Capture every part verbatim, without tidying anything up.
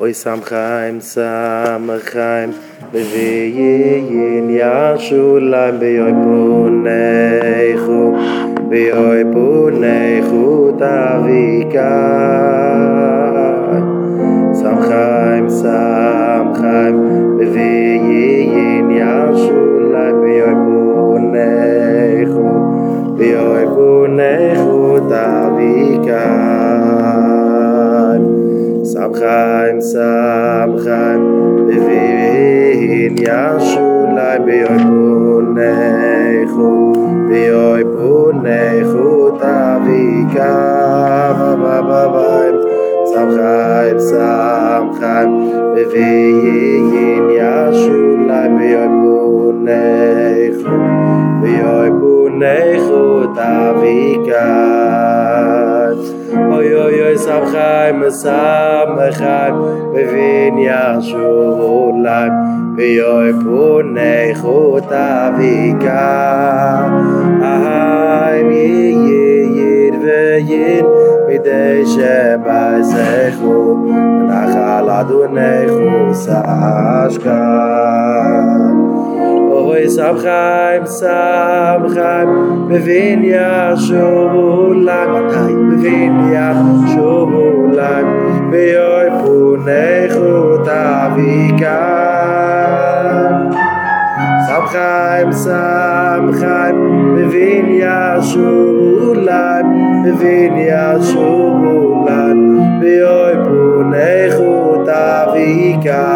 Oy sam chaim sam chaim beveyin yashulam beoy punechu beoy punechu tavikai sam chaim sam chaim beveyin yashulam beoy punechu beoy punechu tavikai Sam Chaim, Sam Chaim, Bevein Yashulai, Beoy Punechu, Beoy Punechu, Tavika, Bababai. Sam Chaim, Sam Chaim, Bevein Yashulai, Beoy Punechu, Beoy Punechu, Tavika. Oy oy oy sam chaim sam chaim bevin yashulam beoy punechu tavika ahim yeyir veyin midei shebazechu nachal adunechu saashkan Oy sam chaim sam chaim bevin yashulam Vinya shovulam beoy punechu tavika Sam chaim sam chaim vinya shovulam vinya shovulam beoy punechu tavika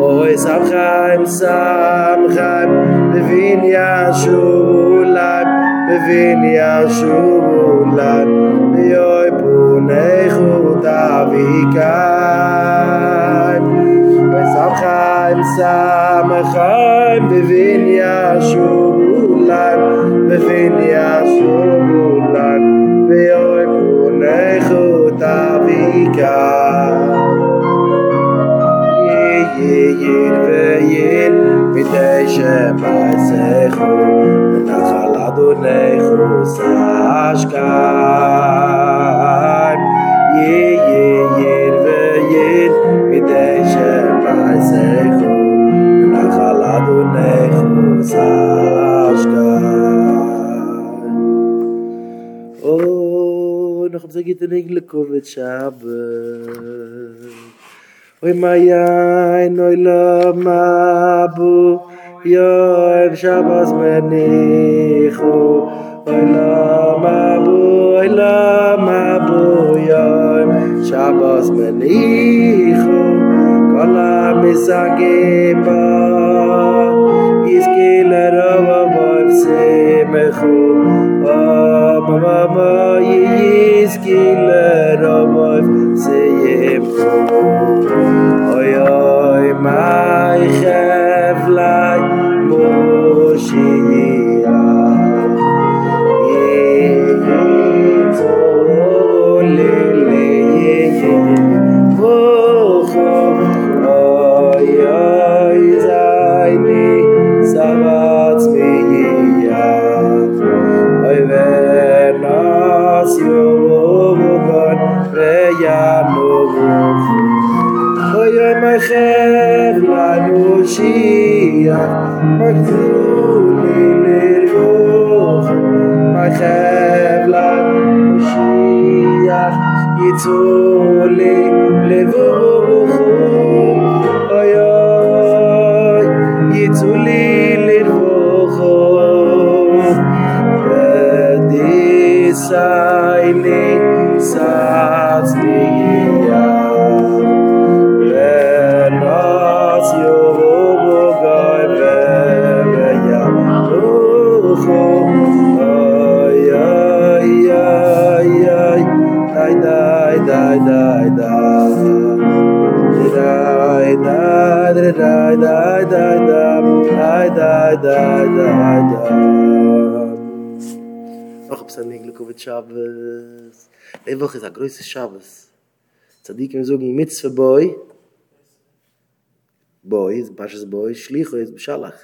Oy sam chaim sam chaim vinya shovulam Bevin Yashulam, Beoy Punechu Tavikan. Sam Chaim, Sam Chaim, Bevin Yashulam, Bevin Yashulam, Beoy Punechu Tavikan. Ye ye ye ye, midei shebazechu. Adonaihu sashkan Ye ye yer ve yer midei shebazechu Nachal Adonaihu sashkan Oh, אנחנו מזגתנים לקורת שבת Oy mayain oy la mabu Yoem Shabbos menichu Oy la mabu, oy la mabu Yoem Shabbos menichu Kol ha-misagim bo Yizki l'rova boim simechu O mama mo yizki l'rova boim simechu Oy oy mai chevlai Moshiach Yehi tolele yehi vochom Oy oy zayni sabatz miyach Oy venas yovogon veyanovochom Oy my chevlai Moshiach Magzuli liroch My chevlai Moshiach Yitzuli liroch Oy oy Yitzuli liroch Vedisayni Satzmiyach da da da da da da da da Och psanig lekov Shabbos ey woch is a große Shabbos Tzadikim zogen mitzvah boy boy bashas boy shlich es beshalach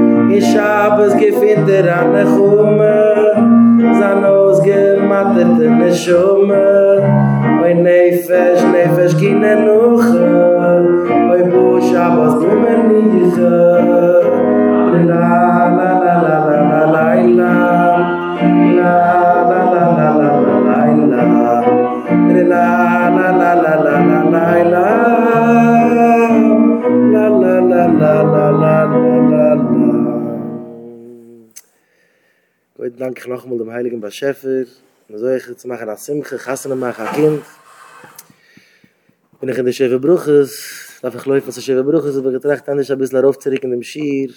Ich Schabes gefind der Anne Chumme Sein ausgematterte Neschumme Oi Nefesh, Nefesh, Kine Nuche Oi Bu Schabes, Bume Niche La la la la la la la la La la la la la la la la la la la la la la la la danke nochmal dem heiligen Beschäfer und so ich jetzt machen das Simche Gassen machen Kind bin ich in der Schäfer Bruches darf ich läuft was der Schäfer Bruches aber getracht anders ein bisschen rauf zurück in dem Schir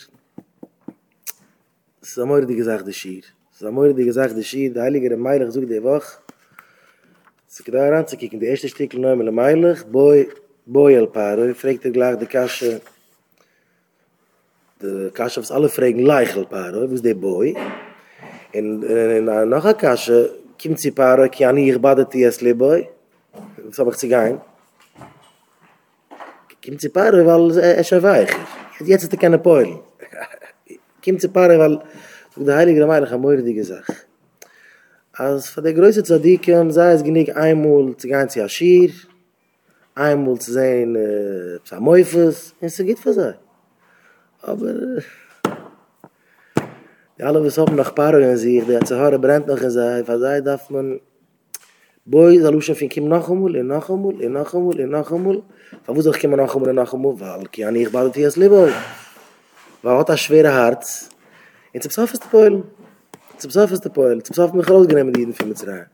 Samor die gesagt der Schir Samor die gesagt der Schir der heilige der Meilig sucht die Woche Als ik daar aan te kijken, de eerste stikkel neem ik meilig, boy, boy al paro, ik vreeg tegelijk de kasje, de kasje was alle vreeg leeg al paro, was de boy. En, en, en nog een kasje, kiemt ze paro, ik kan hier baden te jesle boy, dat heb ik ze gein. Kiemt ze paro, wel is er weiger, jetzt is te kennen poelen. Kiemt ze paro, wel, de heilige meilig, een mooie die gezegd. Als von der größten Zadikim sei es genug einmal zu gehen zu Aschir, einmal zu sehen äh, Psa-Mäufes, und es geht für sie. Aber äh, die alle was haben noch Paro in sich, die Zahara brennt noch in sich, weil sie darf man Boi, Salusha, von Kim noch einmal, und noch einmal, und noch einmal, und noch einmal, von wo soll ich Kim noch einmal, und noch einmal, weil ich ja nicht badet hier als Liebe. Weil hat das schwere Herz, und zum Psa-Mäufes zu beulen. Zum Sof ist der Poel, zum Sof mich rausgenehmen die Jeden für Mitzrayim.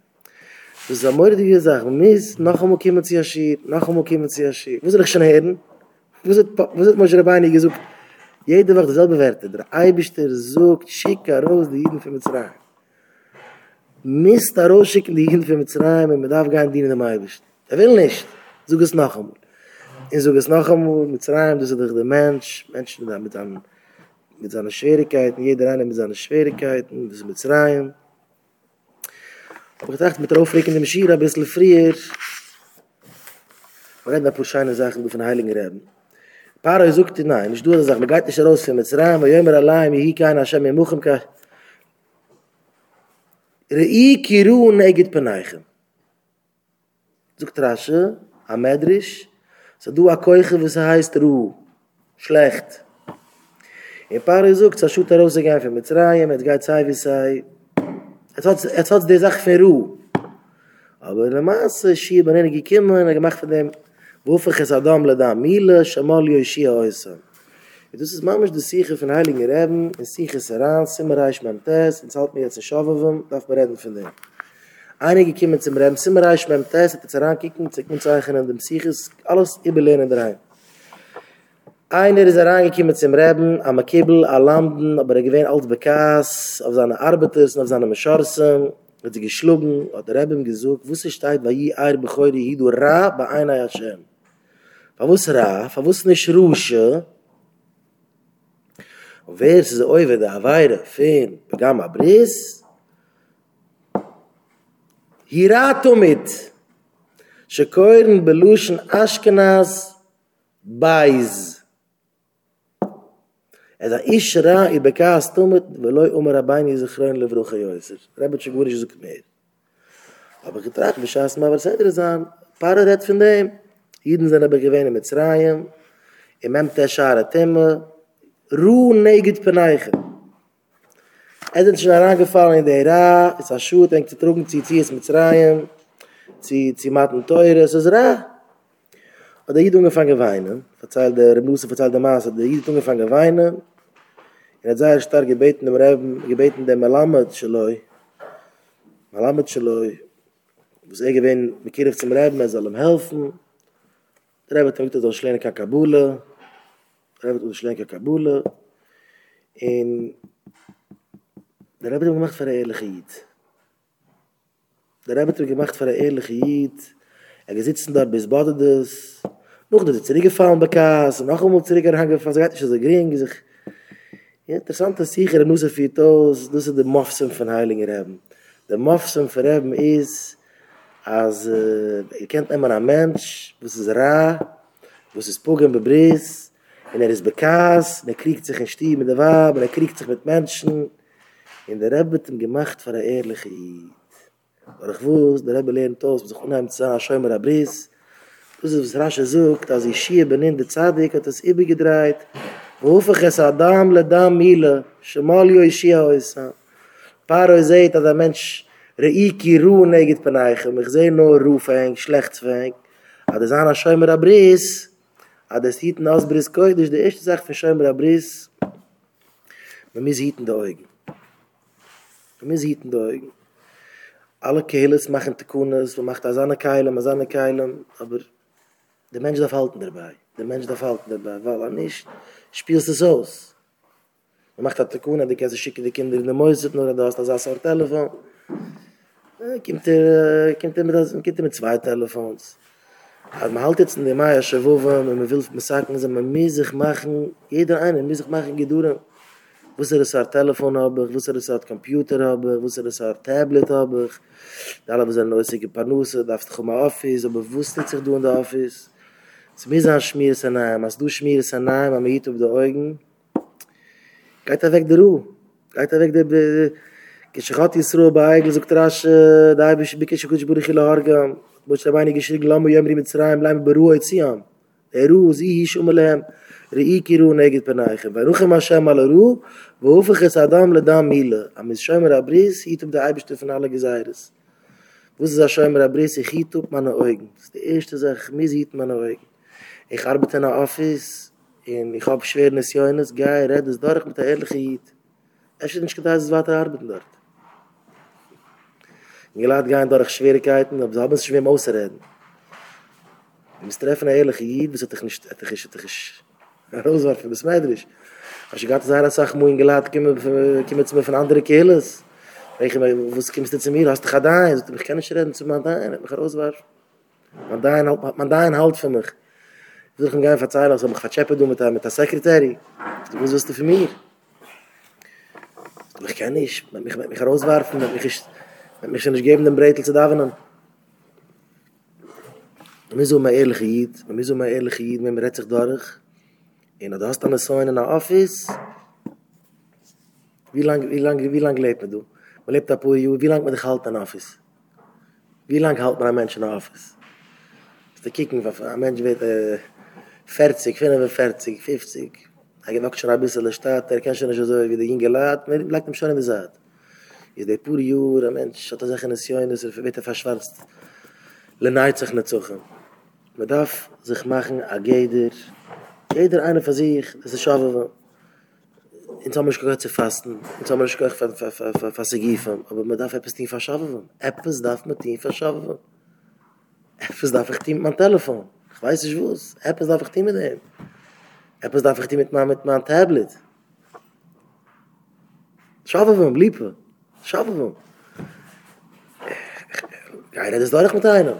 Das ist eine mordige Sache, man muss noch einmal kommen zu Yashir, noch einmal kommen zu Yashir. Wo soll ich schon hören? Wo soll Moshe Rabbeinu gesucht? Jede Woche dieselbe Werte, der Eibischter sucht, schickt raus die Jeden für Mitzrayim. Mist raus schicken die Jeden für Mitzrayim und man darf gar nicht dienen dem Eibischter. Er will nicht, such es noch einmal. Er sucht es noch einmal, Mitzrayim, das ist doch der Mensch, Menschen damit an... mit seinen Schwierigkeiten, jeder einer mit seinen Schwierigkeiten, das ist Mitzrayim. Aber ich dachte, mit der Aufregung der Maschir ein bisschen früher, wir reden ein paar scheine Sachen, die von Heiligen reden. Paro sucht ihn, nein, ich tue das, man geht nicht raus für Mitzrayim, weil jemand allein, hier kann Hashem, hier muchem, kann... Re'i kiru negit peneichem. Sucht Rasche, am Medrisch, so du akoiche, was heißt Ruh, schlecht. Ein paar Besuch, zur Schute rausgehen für Mitzrayim, es geht sei wie sei. Es hat, es hat die Sache für Ruhe. Aber in der Masse, Schieben, er gekommen, er gemacht von dem, Wofeches Adam Lada Mila Shamal Yoshia Oysa. This is mamish the Siche von Heiligen Reben, in Siche Saran, Simmerreich Memtes, in Zalt mir jetzt in Shavavim, darf man reden von dem. Einige kommen zum Reben, Simmerreich Memtes, hat er Saran kicken, zeig uns eichen an dem Siche, alles überlehnen daheim. Einer ist herangekommen zum Reben, am Akibel, am Lamden, aber er gewinnt als Bekas, auf seine Arbeiters, auf seine Mescharsen, hat sie geschlagen, hat der Reben gesucht, wo sie steht, weil je Eier bekäuert, hier du Ra, bei einer Hashem. Verwus Ra, verwus nicht Rusche, und wer ist der Oiwe, der Aweire, Fein, Begam Abris, Hirato mit, Schekoiren, Beluschen, Ashkenaz, Beiz, אז האיש רע היא בקעה סתומת, ולא יאומר הבייני זכרן לברוך היועסר. רבת שגורי שזוק מאיר. אבל כתרח בשעה סמה ורסדר זן, פארה רד פנדם, ידן זן הבגוון עם מצרים, עם אמתה שער התמה, רו נגד פנייכם. עדן שנערן גפלן אין די רע, איס השוט, אין כתרוגן צי צי איס מצרים, צי צי מתן תוירה, איס רע. Und der Jid ungefangen weinen, verzeihl der Reblusse, verzeihl der Maße, der Jid ungefangen weinen, er hat sehr stark gebeten dem Reben, gebeten dem Malamed Shaloi, Malamed Shaloi, wo es irgendwann mit Kirif zum Reben, er soll ihm helfen, der Reben hat ihm gesagt, er soll schlägen an Kabule, der Reben hat ihm schlägen an Kabule, und der Reben hat ihm gemacht für einen ehrlichen Jid. Der Reben hat ihm gemacht für einen ehrlichen Jid, er sitzen dort bis Bodedes, noch dass er zurückgefallen bekass, noch einmal zurückgehangen, was er hat nicht so gering gesagt. Ja, interessant ist sicher, in unserer Viertos, das ist der Mofsum von Heiligen Reben. Der Mofsum von Reben ist, als äh, ihr kennt immer einen Mensch, wo es ist Ra, wo es ist Pogen bebriss, und er ist bekass, und er kriegt sich in Stieb mit der Wab, und er kriegt sich mit Menschen, und der Reben hat ihm gemacht für eine ehrliche Eid. Aber ich wusste, der Rebbe lernt aus, was ich unheimlich zu sagen, Schäumer Abris. Das ist, was Rasha sucht, als ich hier bin in der Zadig, hat das Ibi gedreht. Wofach es Adam, Ledam, Mila, Schemalio, Ischia, Oissa. Paro seht, dass der Mensch Reiki, Ruhe, Negit, Peneichem. Ich sehe nur Ruhe, Feng, Schlecht, Feng. Aber das ist Schäumer Abris. Aber das Hitten aus Briskoi, das ist die erste Sache von Schäumer Abris. Man muss Hitten der Augen. Man muss Hitten der Augen. Alle Kehles machen Tekunas, man macht Asana Keilem, Asana Keilem, aber der Mensch darf halten dabei. Der Mensch darf halten dabei, weil er nicht spielst es aus. Man macht Tekunas, die kannst du schicken die Kinder in die Mäuse, nur da hast du das auf Telefon. Kommt er, kommt er mit, kommt er mit zwei Telefons. Aber man hält jetzt in der Maya Shavova, man will sagen, man muss sich machen, jeder einer muss sich machen, geduren. Wusser das hat Telefon habe ich, wusser das hat Computer habe ich, wusser das hat Tablet habe ich. Da haben wir neue Säcke Panusse, darfst du kommen auf Office, aber wusst nicht sich du in der Office. Es mir sagen, schmier es an einem, als du schmier es an einem, aber hier auf die Augen. Geht er weg der Ruhe. Geht er weg der... Geschichat Yisroh bei Eigel, so getrasch, da habe ich bekäse kurz Burich in der Hargam. Wo ich da meine geschrieg, Lamm und Jömri mit Zerayim, Lamm und Beruhe, jetzt hier haben. Der Ruhe, sie hier schon mal haben. Reiki Ruhe, negit Peneichem. Varuchem Hashem ala Ruhe, Wofach es Adam Ledam Mila. Am es Schäumer Abris, Hitub der Eibischte von alle Geseires. Wus es Schäumer Abris, ich Hitub meine Augen. Das ist die erste Sache, mir sieht meine Augen. Ich arbeite in der Office, und ich habe Schwernis Joines, gehe, rede es durch mit der ehrlichen Hit. Es ist nicht gedacht, dass es weiter arbeiten dort. Ich lade gehen durch Schwierigkeiten, aber sie haben es schwer auszureden. Im Treffen der ehrlichen Hit, das hat dich nicht, hat dich nicht, hat dich nicht, hat dich nicht, als ich gerade sage, sag ich, geladen, kommen zu mir von anderen Kehles. Ich frage mich, was kommst du zu mir? Hast du dich da? Ich kann nicht reden zu Mandain, hat mich rausgeworfen. Mandain hält für mich. Ich will mich gerne verzeihen, als ob ich Chappen tue mit der Sekretärin. Was willst du für mich? Ich kann nicht, ich will mich rausgeworfen, ich will mich nicht geben, den Breitel zu davenen. Wir sind mal ehrlich hier, wir sind mal ehrlich hier, wir reden sich durch. Und du hast dann so in der Office, wie lange lang, lang lebt man du? Man lebt ab wie lange man dich halt in der Office? Wie lange hält man einen Menschen in der Office? Das ist der Kicken, ein Mensch wird äh, vierzig, fünfundvierzig, fünfzig. Er geht auch schon ein bisschen in der Stadt, er kann schon nicht so wie der Jüngelat, man bleibt ihm schon in der Saat. Ist der pure Jür, ein Mensch hat das auch in der Sion, dass er wird verschwarzt. Leneit sich nicht suchen. Man darf sich machen, a jeder, jeder eine von sich, das ist schauwe, in Sommer ist gehört zu fasten, in Sommer ist gehört zu fasten, aber man darf etwas nicht verschaffen. Etwas darf man nicht verschaffen. Etwas darf ich nicht mit meinem Telefon. Ich weiß nicht was. Etwas darf ich nicht mit dem. Etwas darf ich nicht mit meinem, mit meinem Tablet. Schaffen wir, liebe. Schaffen wir. Keiner ist deutlich mit einem.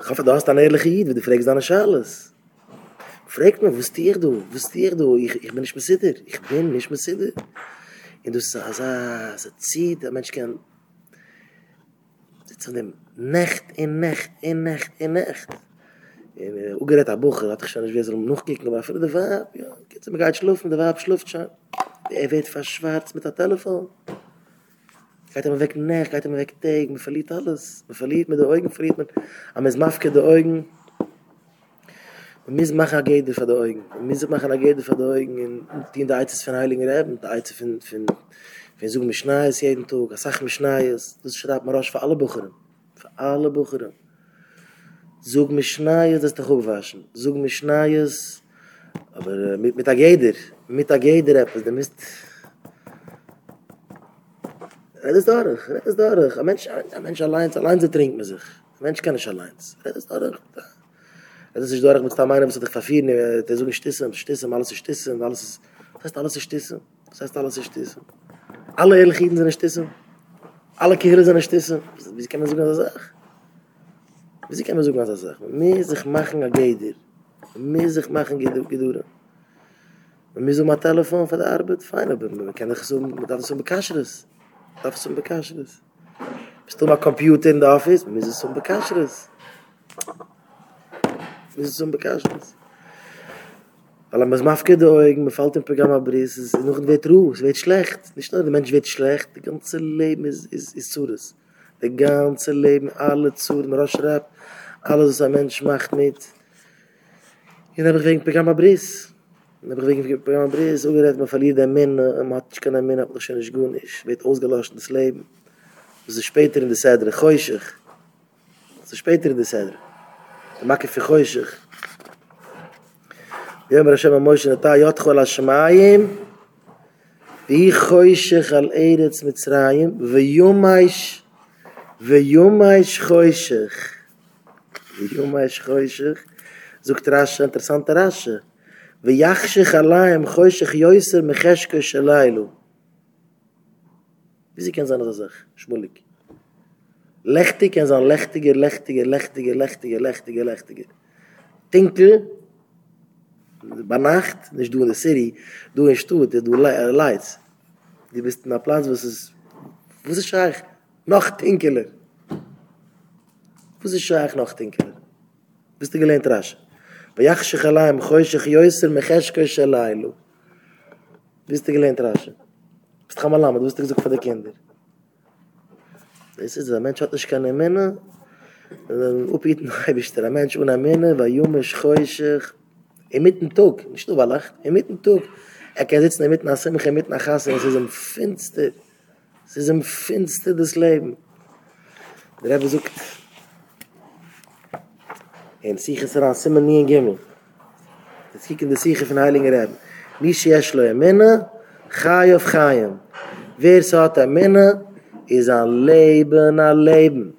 Ich hoffe, du hast eine ehrliche Idee, weil du fragst dann nicht alles. Fragt man, wo ist dir du? Wo ist dir du? Ich, ich bin nicht mehr sitter. Ich bin nicht mehr sitter. Und du sagst, ah, so zieht, der Mensch kann... Sitzt an dem Nacht, in Nacht, in Nacht, in Nacht. Und äh, auch gerade ein Buch, hatte ich schon, ich weiß, um noch kicken, aber für den Wab, ja, geht es mir gar nicht schlafen, der Wab schläft schon. Er wird fast schwarz mit dem Telefon. Geht immer weg Nacht, geht immer weg Tag, man verliert alles. Man verliert mit den Augen, verliert man. Aber es macht die Augen... Und wir machen eine Gede von den Augen. Und wir machen eine Gede von den Augen. Und die in der Eiz ist von Heiligen Reben. Die Eiz ist von... Wir suchen mich Schneis jeden Tag. Ich sage mich Schneis. Das schreibt man raus für alle Bucheren. Für alle Bucheren. Such mich Schneis, das ist doch aufwaschen. Such mich Schneis. Aber mit der Gede. Mit der Gede etwas. Du musst... Red es durch. Red es durch. Ein Mensch allein, allein trinkt man sich. Ein Mensch kann nicht allein. Red es durch. Das ist doch mit Tameinen, was ich verfehlen, der so gestissen, stissen, alles ist stissen, alles ist, das heißt alles ist stissen, das heißt alles ist stissen. Alle Ehrlichkeiten sind stissen, alle Kirchen sind stissen, wie kann man so ganz sagen? Wie kann man so ganz sagen? Mir sich machen a Geder, mir sich machen Geder, Gedura. Mir so mein Telefon von der Arbeit, fein, aber man kann nicht so, man darf so bekascheres, darf so bekascheres. Bist du mal Computer in der Office, mir ist so bekascheres. Das ist so ein Bekaschnis. Weil man es macht, man fällt im Programm ab, es ist noch ein Wettruf, es wird schlecht. Nicht nur der Mensch wird schlecht, das ganze Leben ist, ist, ist zu das. Das ganze Leben, alle zu, man rausschreibt, alles, was ein Mensch macht mit. Und dann habe ich wegen Programm ab, dann habe ich wegen Programm ab, auch gerade, man verliert den Männer, man hat keine Männer, man hat schon nicht gut, es wird ausgelöscht, das Leben. Das ist später in der Sedre, geuschig. Das ist später in der Sedre. Ich mache für Geuschig. Wir haben Hashem Moshe nata yotcho al Hashemayim vi Geuschig al Eretz Mitzrayim vi Yomaish vi Yomaish Geuschig vi Yomaish Geuschig sucht Rasche, interessante Rasche vi Yachshig alayim Geuschig Yoyser Mecheshke Shalaylu wie sie kennen seine Sache, Schmulik Lechtig, en zo'n lechtiger, lechtiger, lechtiger, lechtiger, lechtiger, lechtiger. Tinkel, bij nacht, dus doe in de serie, doe in stoet, doe leids. Die bist in een plaats waar ze, waar ze schaag, nog tinkeler. Waar ze schaag, nog tinkeler. Bist de geleent rasje. Vajachschig alaim, goyschig joyser, mecheshkosh alailu. Bist de geleent rasje. Bist gamalama, dat wist ik zoek van de kinder. Es ist, der Mensch hat nicht keine Männer, dann uphielt noch ein bisschen, der Mensch ohne Männer, weil Junge, Schäuschig, im Mittentag, nicht nur lacht, im Mittentag, er kann sitzen im Mitten, im Mitten, es ist ein Finster, es ist ein Finster des Lebens. Der Rebbe sucht, in sich ist er an Zimmer nie in Gimmel. Jetzt kicken die Siche von Heiligen Rebbe. Mischi Eschloi, Männer, Chayov Chayim. Wer sagt ein Männer, is an Leben, an Leben.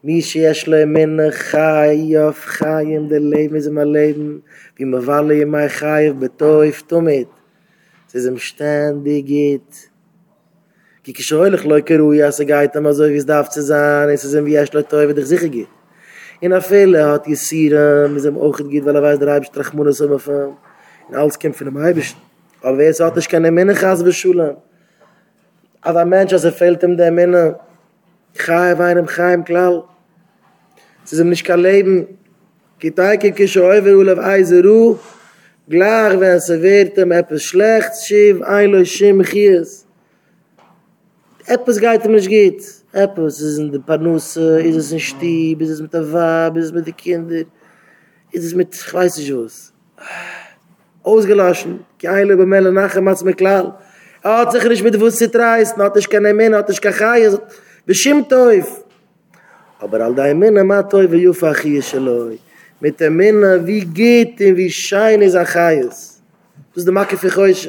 Mische jeschle minne chayef, chayem, de Leben is am Leben. Wie me walle je mei chayef, betoif, tomit. Es is am ständig geht. Kik isch reulich leuke ruhi, as er geit am azoi, wie es darf zu sein. Es is am wie jeschle teuf, wie dich sicher geht. In a Fälle hat jesirem, is am ochet geht, weil er weiß, der Heibisch trachmune so mef am. In alles kämpft von dem Heibisch. Aber wer sagt, ich kann ein Minne chas beschulen. Aber ein Mensch, als er fehlt ihm der Männer, Chai, weinem, Chaim, Klall. Es ist ihm nicht kein Leben. Kitaike, kische, Oiver, Ulev, Eise, Ruh. Gleich, wenn es wird ihm etwas schlecht, Schiv, Einloi, Schim, Chies. Etwas geht ihm nicht geht. Etwas ist in der Panusse, ist es in Stieb, ist es mit der Wab, ist es mit den Kindern, ist es mit, ich weiß nicht was. Ausgelaschen. Kein Leben, Melle, nachher, macht es mir klar. Er hat sich nicht mit Wussit reißen, hat sich keine Männer, hat sich keine Chai, er sagt, bestimmt Teuf. aber al da men ma toy ve yuf achi shloi mit men vi git vi shine za khayes dus de makke ve khoysh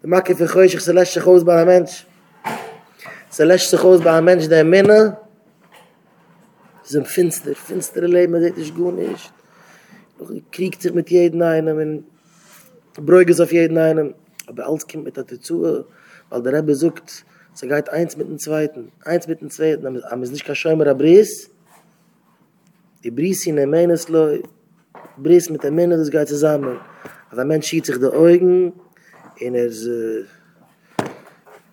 de makke ve khoysh khselash khos ba mentsh khselash khos ba mentsh da men zum finster finstere leben dit is gut is kriegt sich mit jedem einen und bräuges auf jeden einen, aber alles kommt mit dazu, weil der Rebbe sucht, sie geht eins mit dem Zweiten, eins mit dem Zweiten, aber es ist nicht kein Schäumer, aber es die Brise in der Meneslo, Brise mit der Meneslo, das geht zusammen. Aber der Mensch schießt sich die Augen, und er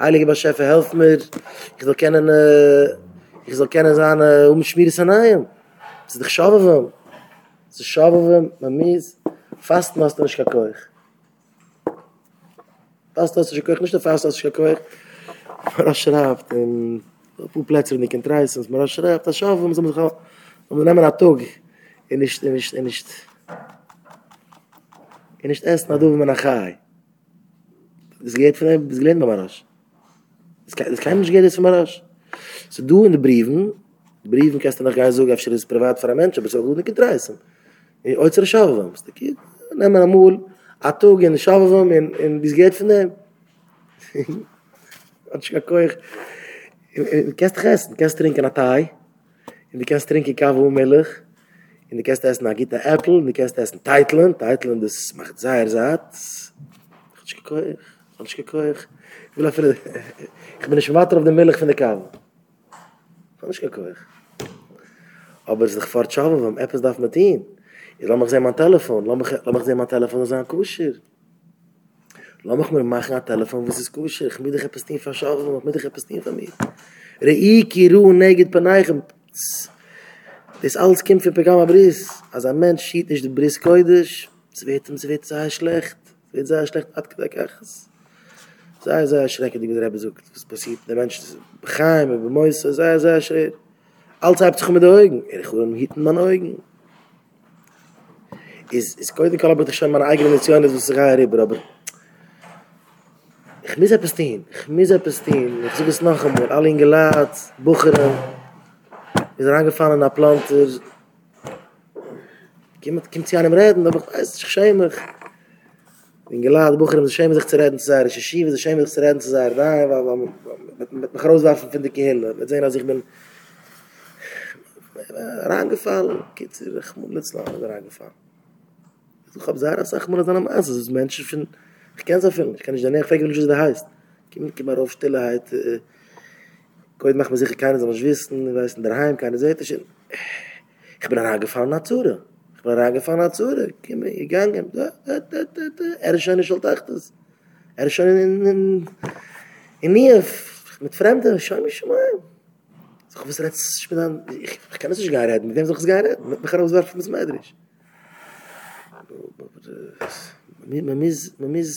Heilige Beschäfer, helf mir, ich soll kennen, äh, ich soll kennen sein, äh, um Schmieres an einem. Das ist doch Schabewem. Das ist Schabewem, man mies, fast machst du nicht kakoich. Fast hast du dich gekocht, nicht der Fast hast du dich gekocht. Man hat schraubt, und auf Plätze, wenn ich in Treisens, man hat schraubt, das schaue, man muss auch, man muss nehmen an Tog, und nicht, und nicht, und nicht, und nicht essen, na du, wenn man nachher. Das geht von einem, das gelähnt bei Marasch. Das kann nicht gehen, das von Marasch. So du in den Briefen, die Briefen kannst du noch gar nicht sagen, ob es privat für ein Mensch, aber es ist auch gut, nicht in Treisen. Und heute schaue, wenn man es da geht, nehmen wir einmal, Atog in Shavvam in in dis geht von dem. Hat sich gekocht. In kannst essen, kannst trinken Atay. In die kannst trinken Kavu Milch. In die kannst essen Agita Apple, in die kannst essen Titan, Titan das macht sehr satt. Hat sich gekocht, hat sich gekocht. Will auf ich bin schon Wasser auf dem Milch von der Kavu. Hat sich gekocht. Aber es gefahrt Shavvam, etwas darf mit ihm. Lass mich sehen mein Telefon, lass mich sehen mein Telefon, das ist ein Kusher. Lass mich mir machen ein Telefon, was ist Kusher? Ich mittag etwas nicht von Schafen, ich mittag etwas nicht von mir. Re'i, Kiru, Neged, Paneichem. Das alles kommt für Pegama Briss. Als ein Mensch sieht nicht den Briss Koidisch, es wird ihm, es wird sehr schlecht. Es wird sehr schlecht, hat gedacht, es ist sehr, sehr schrecklich, die wir da besucht. Was passiert? Der Mensch ist begeheim, er bemäust, sehr, sehr schrecklich. Alles hat sich mit den Augen. Er hat einen Hitten an den Augen. is is koide kalabot ich schon meine eigene Nation ist so gar nicht aber ich misse Palestine ich misse Palestine ich suche es nach einmal alle in Galat Bucheren wir sind angefahren nach Planter kimmt kimmt sie an mir reden aber ist schämig in Galat Bucheren ist schämig zu reden zu sein ist schief ist schämig zu reden zu sein da mit mit groß Waffen finde ich hin mit sein als ich bin reingefallen geht ich muss nicht langer reingefallen Ich habe sehr, dass ich mir das an einem Eis ist. Das sind Menschen, von, ich kenne es auch viel. Ich kann nicht danach fragen, wie das da heißt. Ich komme immer auf Stilleheit. Heute macht man sicher keiner, soll nicht wissen. Ich weiß, in der Heim, keine Seite. Ich bin reingefahren nach Zure. Ich bin reingefahren nach Zure. Ich bin gegangen. Er ist schon in Schultachtes. Er ist schon in... in, in Nief. Mit Fremden. Ich schaue mich schon mal. Ich kann es nicht gar nicht. Mit wem soll ich es gar nicht? Mit mir rauswerfen, mit Mädrich. Man mis, man mis.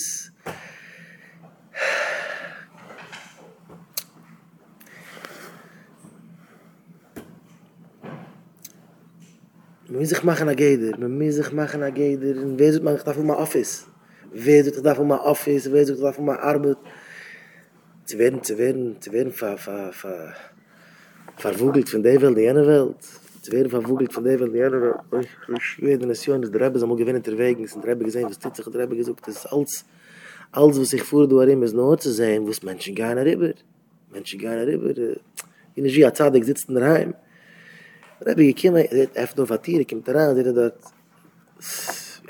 Man mis sich machen a geder, man mis sich machen a geder, und wer sucht man da von mein Office? Wer sucht da von mein Office? Wer sucht da von mein Arbeit? Sie werden, sie werden, sie werden ver, ver, ver, verwogelt von der Welt, die eine Welt. Sie werden verwogelt von der Welt, die eine Welt. Oh, ich schwöre, die Nation ist der Rebbe, sie muss gewinnen unterwegs, es sind der Rebbe gesehen, was tut sich der Rebbe gesucht, das ist alles, alles, was ich vor der Rebbe ist nur zu sehen, wo es Menschen gehen darüber. Menschen gehen darüber. Die Energie hat Zadig sitzt in der Heim. Der Rebbe gekommen, er hat öfter auf Attiere, kommt daran, er hat dort,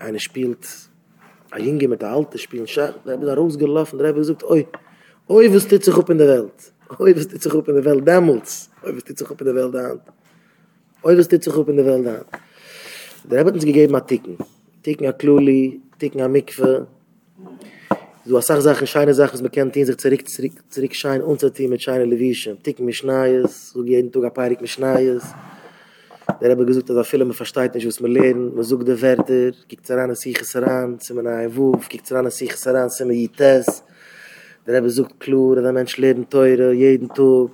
einer spielt, ein Junge mit der Alte spielt, der Rebbe ist rausgelaufen, der Rebbe gesucht, oi, oi, was tut sich auf in der Welt? Oi, was tut sich auf in der Welt damals? Oi, was tut sich auf in der Welt damals? Heute steht sich auf in der Welt an. Der Rebbe hat uns gegeben an Ticken. Ticken an Kluli, Ticken an Mikve. So als Sachsachen, scheine Sachen, was man kennt, die sich zurück, zurück, zurück scheinen, unser Team mit scheinen Levischen. Ticken mit Schneis, so jeden Tag ein Peirik mit Schneis. Der Rebbe gesucht, dass er viele mehr versteht nicht, was man lernt. Man sucht die Wörter, kiegt daran an sich heran, sind wir ein Wuf, kiegt daran an sich heran, sind wir Jites. Der Rebbe sucht klar, dass ein Mensch lernt teure, jeden Tag.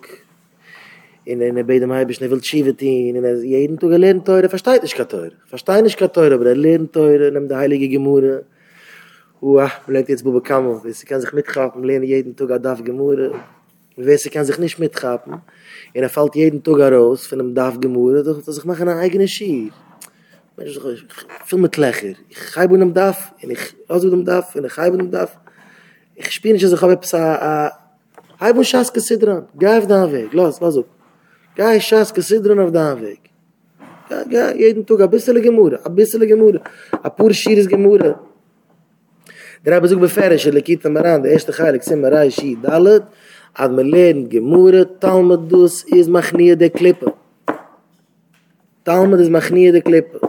In einer beidem Heibisch, eine Wildschivetin, jeden Tag lernt teure, versteht nicht teure. Versteht nicht teure, aber er lernt teure, nimmt die Heilige Gemurre. Uah, man lernt jetzt Bube Kammel, sie kann sich mitkappen, lernt jeden Tag Adaf Gemurre. Wees, er kann sich nicht mitgaben. Und er fällt jeden Tag heraus von einem Daf-Gemurre, dass ich mache eine eigene Schier. Ich fühl mich lächer. Ich gehe bei einem Daf, und ich aus mit einem Daf, und ich gehe bei einem Daf. Ich spiele nicht, dass ich habe etwas an... Geh bei Schaske Sidran. Geh auf den Weg. Los, lass auf. Geh Schaske Sidran auf den Weg. Geh jeden Tag ein bisschen Gemurre, ein bisschen Gemurre. Ein pur Schier ist Gemurre. Der Rebbe sucht beferisch, der Lekita Maran, der erste Heilig, Simmerai, Schier, Dalet. Ad me leren gemoere, Talmud dus is machnie de klippe. Talmud is machnie de klippe.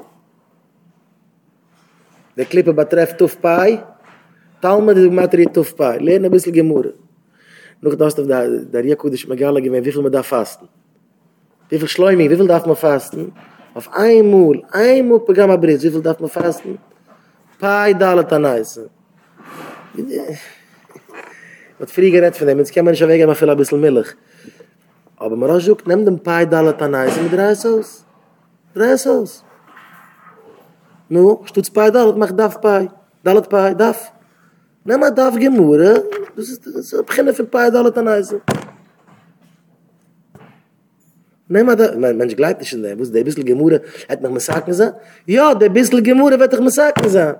De klippe betreft tufpai. Talmud is materie tufpai. Leren een bissel gemoere. Nog dat of daar Jakobisch Megala gemeen, wieveel me daar fasten? Wieveel schleuming, wieveel darf me fasten? Auf einmal, einmal Pagama Britz, wieveel darf me fasten? Pai dalet anaise. Wat frieger net van hem, het kan men niet weggeven, maar veel een beetje millig. Aber maar als je ook neemt een paar dollar tanijs en draai zoals. Draai zoals. Nu, stoets paar dollar, mag daf paar. Dollar paar, daf. Neem maar daf gemoeren. Dus ze beginnen van paar dollar tanijs. Neem maar daf. Mensch, glijpt niet in de bus. Die bissel gemoeren, het mag me zaken zijn. Ja, die bissel gemoeren, werd ik me zaken zijn.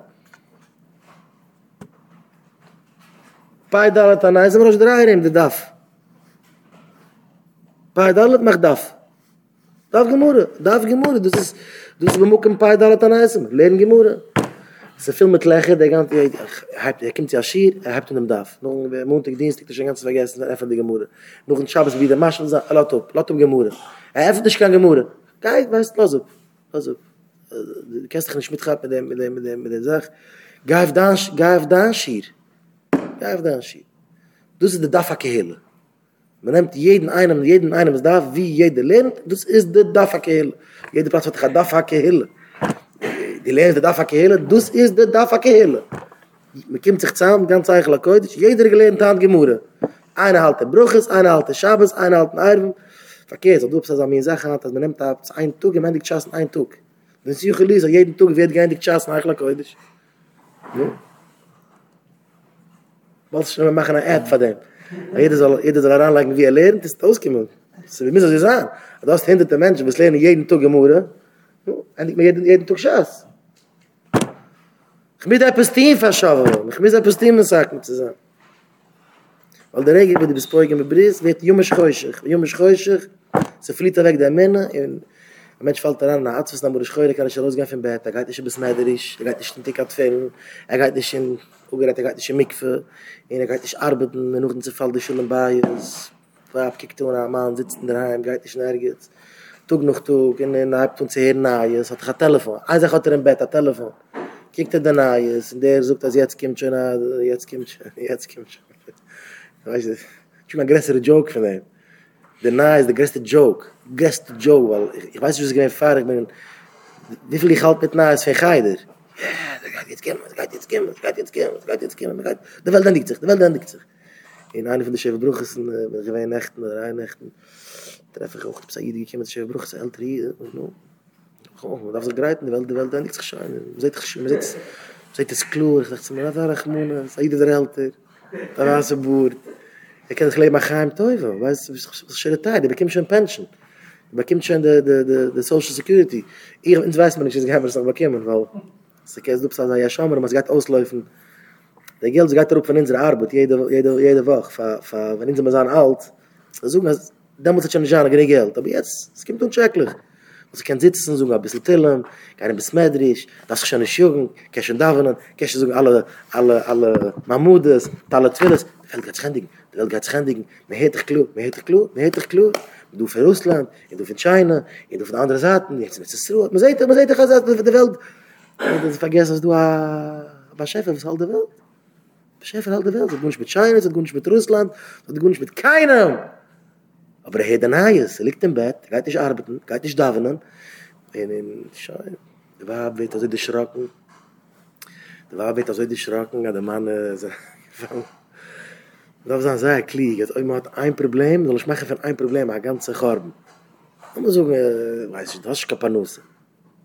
Paar Dollar Tanai, sind wir aus drei Rehm, der Daf. Paar Dollar macht Daf. Daf Gemurre, Daf Gemurre. Das ist, das ist, wir müssen Paar Dollar Tanai sind, lernen Gemurre. Das ist viel mit Lecher, der ganze, er kommt zu Aschir, er hat in dem Daf. Noch ein Montag, Dienstag, das ist ein ganzes Vergessen, er öffnet die Gemurre. Noch ein Schabbos wieder, Maschel, sagt, laut auf, laut auf Gemurre. Er öffnet nicht kein Gemurre. Geil, weißt, lass auf, lass auf. Du kannst dich nicht mitgehabt mit dem, mit dem, mit dem, mit dem Sach. Geh auf da, geh auf da, Aschir. Geh auf den Schiff. Das ist der Daf-Akehele. Man nimmt jeden einen, jeden einen ist Daf, wie jeder lernt, das ist der Daf-Akehele. Jeder Platz hat der Daf-Akehele. Die lernt der Daf-Akehele, das ist der Daf-Akehele. Man kommt sich zusammen, ganz eigentlich heute, jeder gelernt hat Gemurre. Einer hat den Bruches, einer hat den Schabbos, einer hat den Eirven. Verkehrt, ob du bist an mir Sachen hat, dass man nimmt einen Tag, im Endeffekt schassen einen Tag. Wenn es Juchel ist, jeden Tag wird geendigt schassen, eigentlich heute. Ja. Was wir machen eine App von dem. Jeder soll, jeder soll heranlegen, wie er lernt, ist ausgemüht. Wir müssen es sagen. Das ist hinter den Menschen, wir lernen jeden Tag Gemurre. Und ich mache jeden, jeden Tag Schaß. Ich muss etwas Team verschaffen. Ich muss etwas Team sagen, zu sagen. Weil der Regel, wenn die Besprechung mit Briss, wird jung und schäuschig. Jung und schäuschig, sie flieht weg der Männer. Und ein Mensch fällt daran, nach Atzwiss, nach Murischkeure, kann ich rausgehen vom Bett. Er geht nicht bis Mäderisch, er geht nicht in Tickatfilm, er geht nicht in... Ugerat, er geht nicht in Mikve, er geht nicht arbeiten, er noch nicht so viel die Schulen bei uns. Er kiegt ohne einen Mann, sitzt in der Heim, geht nicht nirgends. Tug noch Tug, und er hat uns hier Neues, hat kein Telefon. Einer hat er im Bett, hat Telefon. Kiegt er den Neues, und der sagt, dass jetzt kommt schon, jetzt kommt schon, jetzt kommt schon. Weißt du, ich habe eine größere Joke von ihm. Der Neues ist der größte Joke. Größte Joke, weil ich weiß nicht, was ich mir erfahre, ich bin, wie viel ich halt mit Neues vergeider. Ja, da geht jetzt kommen, da geht jetzt kommen, da geht jetzt kommen, da geht jetzt kommen, da geht... Da will dann nicht sich, da will dann nicht sich. In einer von den Schäferbrüchen, mit geweinen Nächten oder einen Nächten, treffe ich auch, dass jeder gekommen mit den Schäferbrüchen, das ältere hier, und so. Man darf sich greiten, da will dann nicht sich scheinen. Man sieht das Klur, ich dachte, man hat da Rechmune, das ist jeder der Älter, da war es ein Bord. Ich kann das Leben auch geheim Teufel, weißt du, das ist eine schöne Zeit, ich bekomme schon eine Pension. Ich bekomme schon die Social Security. Ich weiß man nicht, dass ich einfach noch bekomme, weil... Sie kannst du sagen, ja, schau mal, was geht ausläufen. Der Geld geht darauf von unserer Arbeit, jede, jede, jede Woche. Wenn unsere Mann alt ist, dann muss es schon nicht sein, kein Geld. Aber jetzt, es kommt unschrecklich. Sie können sitzen, sogar ein bisschen tillen, ein bisschen mädrig, das ist schon eine Jugend, kannst du davenen, kannst du sogar alle, alle, alle Mahmudes, alle Twilis. Die Welt geht schändigen, die Welt geht schändigen. Man hat dich klug, man hat dich klug, man hat dich klug. Du für Russland, du für China, du für andere Seiten, jetzt ist es ruhig. Man sieht dich, man sieht dich, die Welt... Das vergessen, dass du ein Beschäfer bist, halt der Welt. Beschäfer halt der Welt. Das geht nicht mit China, das geht nicht mit Russland, das geht nicht mit keinem. Aber er hat ein Neues, er liegt im Bett, er geht nicht arbeiten, er geht nicht davenen. in den schein der war wird also erschrocken der war wird also erschrocken der Mann von da waren sehr klieg hat immer ein Problem soll ich machen von ein Problem ein ganze Garben immer so weiß ich das Kapanos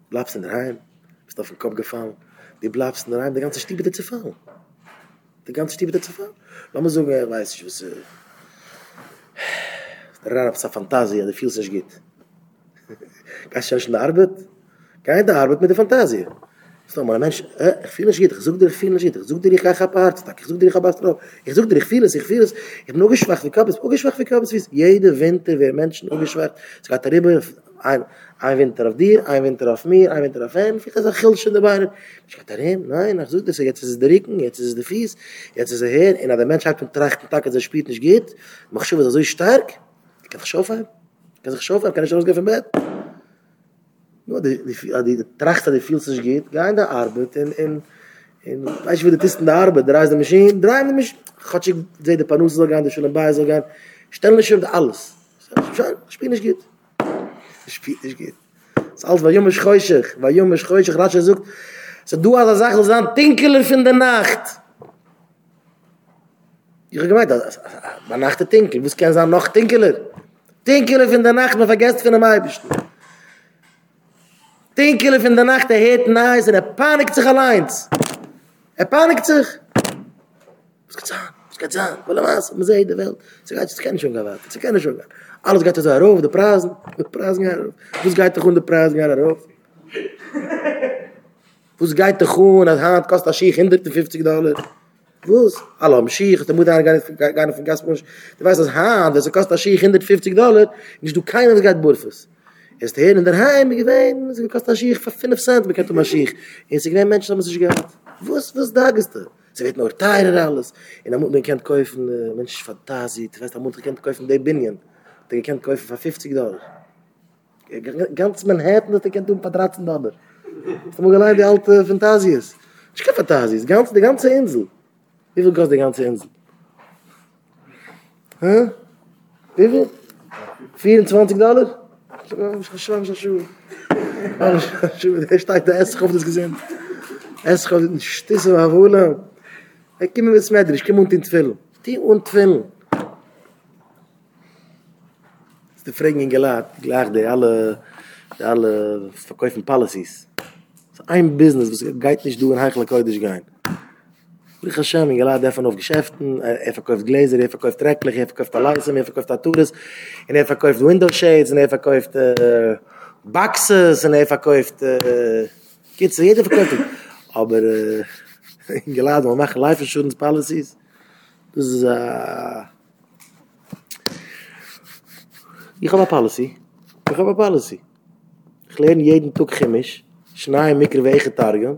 bleibst in der Heim bist auf den Kopf gefallen die bleibst in der Heim die ganze Stiebe zu fallen die ganze Stiebe zu fallen lass so weiß ich was rara psa fantasia de feels as git kash as na arbet kein da arbet mit de fantasia so man mens feels as git gezoek de feels as git gezoek de ga ga paart tak gezoek de ga bastro gezoek de feels as feels ich nog geschwach wie kabes noch geschwach wie kabes wie jede winter wer menschen noch geschwach es gaat darüber ein ein winter auf dir ein winter auf mir ein winter auf ein wie gesagt gilschen dabei ich gaat darin nein gezoek das jetzt ist de ricken jetzt ist de fees jetzt ist er her in der mensch hat und tracht tak das spielt nicht geht machst du das so stark kan khshov kan khshov kan shlos gefen bet no de de tracht de feels as geht ga in der arbeit in in in weiß wie de tisten der arbeit draai de machine draai de machine hat sich de panus so gaan de schon bei so gaan stellen schon alles spiel nicht geht spiel nicht geht das alles war jung scheuchig war jung scheuchig rat gesucht so du also sag so dann tinkeler in der nacht ihr gemeint man nacht tinkel muss kein sagen noch tinkeler Tinkelef in der Nacht, man vergesst von dem Eibischten. Tinkelef in der Nacht, er hält nahe, und er panikt sich allein. Er panikt sich. Was geht's an? Was geht's an? Wolle was? Man sieht die Welt. Sie geht, sie kennen schon gar was. Sie kennen schon gar. Alles geht so herauf, die Prasen. Die Prasen gehen herauf. Was geht doch um die Prasen gehen herauf? Was geht doch um, das Hand kostet ein Schiech, hundertfünfzig Dollar. Was? Hallo, am Schiech, da muss einer gar nicht, gar nicht von Gasbunsch. Du weißt, das Hand, das kostet ein Schiech hundertfünfzig Dollar, nicht du keiner, das geht Burfus. Erst hier in der Heim, ich wein, das kostet ein Schiech für fünf Cent, bekannt um ein Schiech. Jetzt, ich wein, Menschen haben sich gehabt. Was, was da ist das? Sie wird nur teurer alles. Und dann muss man gekannt kaufen, Mensch, Fantasie, du weißt, dann muss man gekannt kaufen, die Binion. Dann gekannt kaufen für fünfzig Dollar. Ganz Manhattan, das gekannt um ein paar dreizehn Dollar. Das muss allein die alte Fantasie ist. Das ist keine Fantasie, das ist die ganze Insel. Wie viel kostet die ganze Insel? Hä? Wie viel? vierundzwanzig Dollar? Schwamm, schwamm, schwamm. Er steigt der Essig auf das Gesehen. Essig auf den Stissen, auf Hula. Ich komme mit Smedri, ich komme unten in Tfil. Die unten in Tfil. Das ist die Frage in Gelad. Gleich die alle, die alle verkäufen Policies. Das ist ein Business, was geht nicht durch, eigentlich heute nicht gehen. Ich Hashem, ich gelade davon auf Geschäften, er verkauft Gläser, er verkauft Recklich, er verkauft Alaisem, er verkauft Tatures, und er verkauft Window Shades, und er verkauft äh, Boxes, und er verkauft äh, Kids, jeder verkauft. Aber äh, ich gelade, man macht Life Insurance Policies. Das ist äh, ich habe eine Policy. Ich habe eine Policy. Ich lerne jeden Tag chemisch, schneide Mikrowege Targen,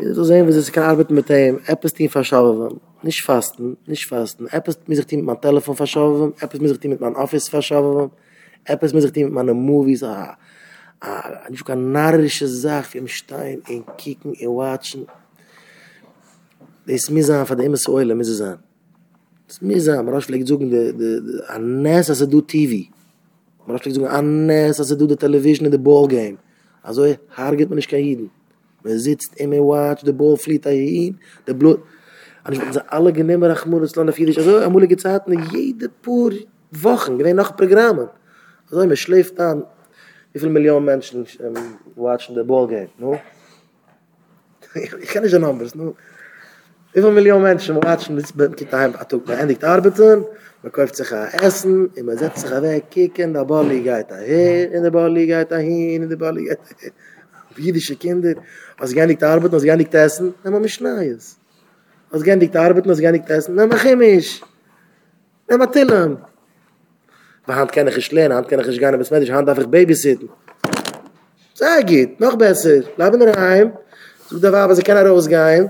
wir so sehen, wir sind keine Arbeit mit dem, etwas die verschaffen, nicht fasten, nicht fasten, etwas mit sich die mit meinem Telefon verschaffen, etwas mit sich die mit meinem Office verschaffen, etwas mit sich die mit meinen Movies, ah, ah, nicht so eine narrische Sache, wie im Stein, in Kicken, in Watschen. Das ist mir sein, von dem ist Eule, mir sein. Das ist mir sein, man darf vielleicht sagen, anders als du T V, man darf vielleicht sagen, anders als du die Television in der Ballgame, also hargert man nicht kein Jeden. Man sitzt in der Watch, der Ball flieht da hin, der Blut. Und ich sage, alle genehmer, ich muss das Land auf Jüdisch. Also, ich muss die Zeit jede paar Wochen, ich noch Programme. Also, man schläft an, wie viele Millionen Menschen ähm, watchen der Ballgame, no? ich, ich kann nicht an anders, no? Wie viele Millionen Menschen watchen, das geht daheim, man endigt arbeiten, man kauft sich ein Essen, und man setzt sich weg, kicken, der Ball geht dahin, in der Ball geht dahin, in der Ball geht dahin. Jüdische Kinder, als ich nicht arbeiten, als ich nicht essen, nehmen wir mich Neues. Als ich nicht arbeiten, als ich nicht essen, nehmen wir Chemisch. Nehmen wir Tillem. Weil Hand kann ich nicht lernen, Hand kann ich nicht gerne besmetten, Hand darf ich babysitten. Sehr gut, noch besser. Bleiben wir daheim. So da war, was ich kann rausgehen.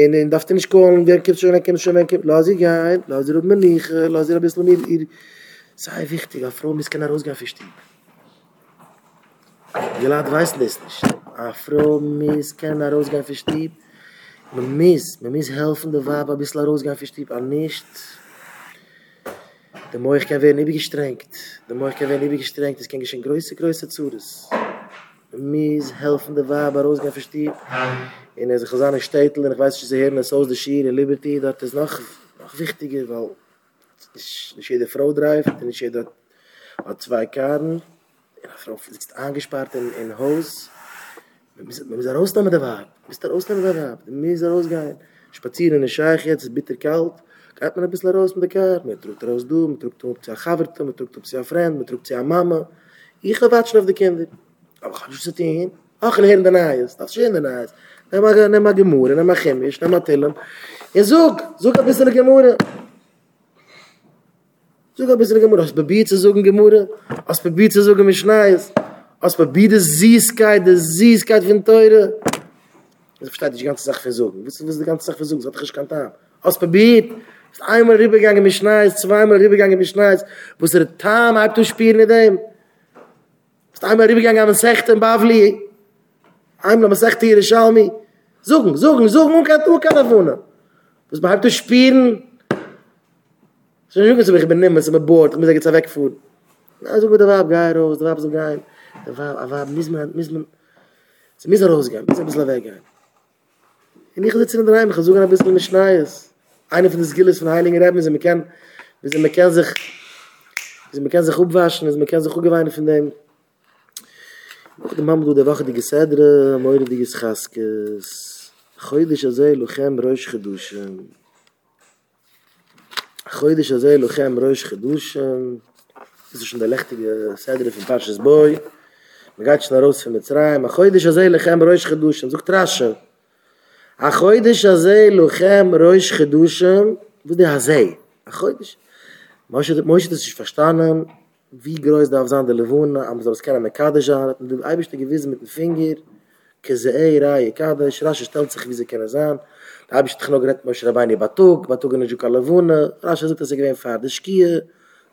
Und dann darf ich nicht kommen, wer kommt schon, wer kommt schon, wer kommt. Lass sie gehen, lass sie auf mir liegen, lass sie ein bisschen mit ihr. Sehr wichtig, eine Frau muss kann rausgehen für Stieb. Die Leute wissen das nicht. Eine Frau muss kann rausgehen für Stieb. Man muss, man muss helfen, der Wab ein bisschen rausgehen für Stieb, aber nicht... Der Moich kann werden nicht gestrengt. Der Moich kann werden nicht gestrengt. Es kann geschehen größer, größer zu das. Mies helfen der Wab, ein Rosgang versteht. Und als ich gesagt habe, ich stehe, und ich weiß, dass sie hier in der Soße, der Schier, in Liberty, das ist noch, noch wichtiger, weil nicht jede Frau dreift, nicht jeder hat zwei Karten. Eine Frau sitzt angespart in ein Haus. Man muss rausnehmen der Wab. Man muss rausnehmen der Wab. Man muss rausgehen. Spazieren in der Scheich, jetzt ist bitter kalt. Gaat man ein bisschen raus mit der Karte, man drückt raus durch, man drückt auf seine Chaverte, man drückt auf seine Freund, man drückt auf seine Mama. Ich will watschen auf die Kinder. Aber ich kann nicht sitzen hin. Auch ein Herr der Neues, das ist schön der Neues. Nehm mal Gemüren, nehm mal Chemisch, nehm mal Tillem. Und such, such ein bisschen Gemüren. Such ein bisschen Gemüren. Aus Papier zu suchen Gemüren, aus Papier zu suchen mich Neues, aus Papier der Süßkeit, der Süßkeit von Teure. Ich verstehe die ganze Sache versuchen. Wisst ihr, was die ganze Sache versuchen? Das hat ich gekannt haben. Aus Papier. Ist einmal rübergegangen mit Schneis, zweimal rübergegangen mit Schneis, wo es der Tam halb zu spielen in dem. Ist einmal rübergegangen mit Sechten, Bavli. Einmal mit Sechten hier in Schalmi. Suchen, suchen, suchen, wo kann man davon? Wo es halb zu spielen. Ich bin nicht mehr, ich bin bored, ich muss jetzt wegfuhren. Na, so gut, der Wab geht raus, der Wab so geil. Der Wab, müssen wir, sie müssen rausgehen, müssen ein bisschen weggehen. Und ich sitze in der Heim, ich suche ein bisschen mit Schneis. Eine von den Skills von Heiligen Reben, sie kann sich sie kann sich aufwaschen, sie kann sich auch geweinen von dem. Auch die Mama, die Woche, die Gesedre, die Meure, die Geschaskes. Chodesh azeh lochem roish chedushem. Chodesh azeh lochem roish chedushem. Das ist schon der lechtige Sedre von Parshas Boi. Man geht schon raus von Mitzrayim. Chodesh azeh lochem roish chedushem. Sucht Rasche. החוידש הזה לוחם ראש חדושם, וזה הזה, החוידש. מוישת es sich verstanden, wie groß darf sein der Levona, aber soll es keine Mekadesha, hat mit dem Eibischte gewissen mit dem Finger, Kezeei, Rai, Kadesh, Rasha stellt sich, wie sie können sein. Der Eibischte Techno gerät Moshe Rabbeini Batuk, Batuk in der Juka Levona, Rasha sagt, dass er gewinnt, fahr des Skier,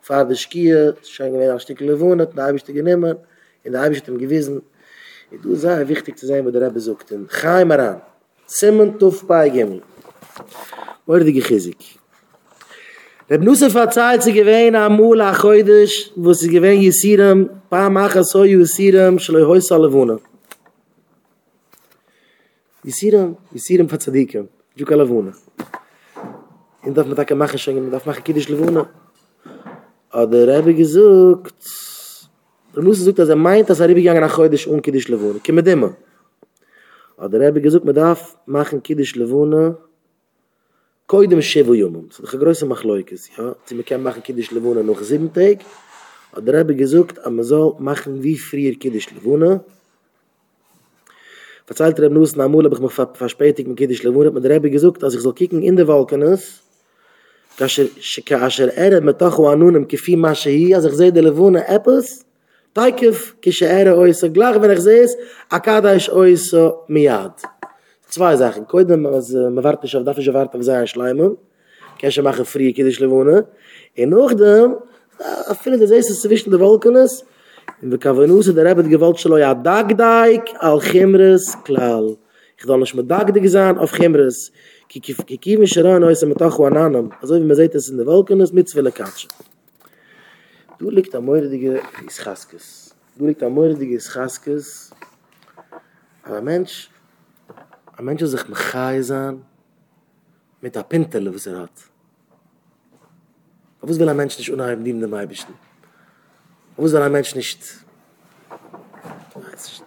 fahr des Skier, schon gewinnt ein Stück Levona, der Eibischte genommen, in der Eibischte im Gewissen. Es ist sehr wichtig zu sein, wo der Rebbe sucht. Chai Maran. Simen tuf paigem. Wordige Chizik. Reb Nusef hat Zeit, sie gewähne amul achoidisch, wo sie gewähne Yisirem, pa machas hoi Yisirem, schloi hoi salavuna. Yisirem, Yisirem fatzadikem, juka lavuna. Und darf man da kein Mache schenken, man darf machen kiddisch lavuna. Aber der Rebbe gesucht, Reb Nusef sucht, dass er meint, dass er Rebbe gegangen achoidisch und kiddisch lavuna. Kime dema. Aber der Rebbe gesagt, man darf machen Kiddisch Levona koidem Shevu Yomim. Das ist eine große Machleukes. Ja? Man kann machen Kiddisch Levona noch sieben Tage. Aber der Rebbe gesagt, man soll machen wie früher Kiddisch Levona. Verzeiht Rebbe Nuss, Namul habe ich mich verspätigt mit Kiddisch Levona. Aber der Rebbe gesagt, als ich soll kicken in der Walkenes, כאשר ערב מתוך וענונם כפי מה שהיא, אז איך זה דה לבונה אפס, Teikef, kishe ere oiso, gleich wenn ich sehe es, akada ish oiso miyad. Zwei Sachen. Koidem, als man warte nicht auf, darf ich warte auf sein Schleimen. Keshe mache frie, kiddisch lewohne. Und auch dem, da findet das eistes zwischen den Wolkenes, in der Kavanuse, der Rebbe gewollt, schelo ja dagdaik al chimres klal. Ich soll nicht mit dagdaik sein, auf chimres. Kikiv misheran oiso metachu ananam. Also wie man seht es in den Wolkenes, mit zwille katschen. Du liegt am Mordige Ischaskes. Du liegt am Mordige Ischaskes. Aber ein Mensch, ein Mensch soll sich mechai sein mit der Pintele, was er hat. Aber was will ein Mensch nicht unheimlich dienen dem Eibischten? Aber was will ein Mensch nicht? Ich weiß nicht.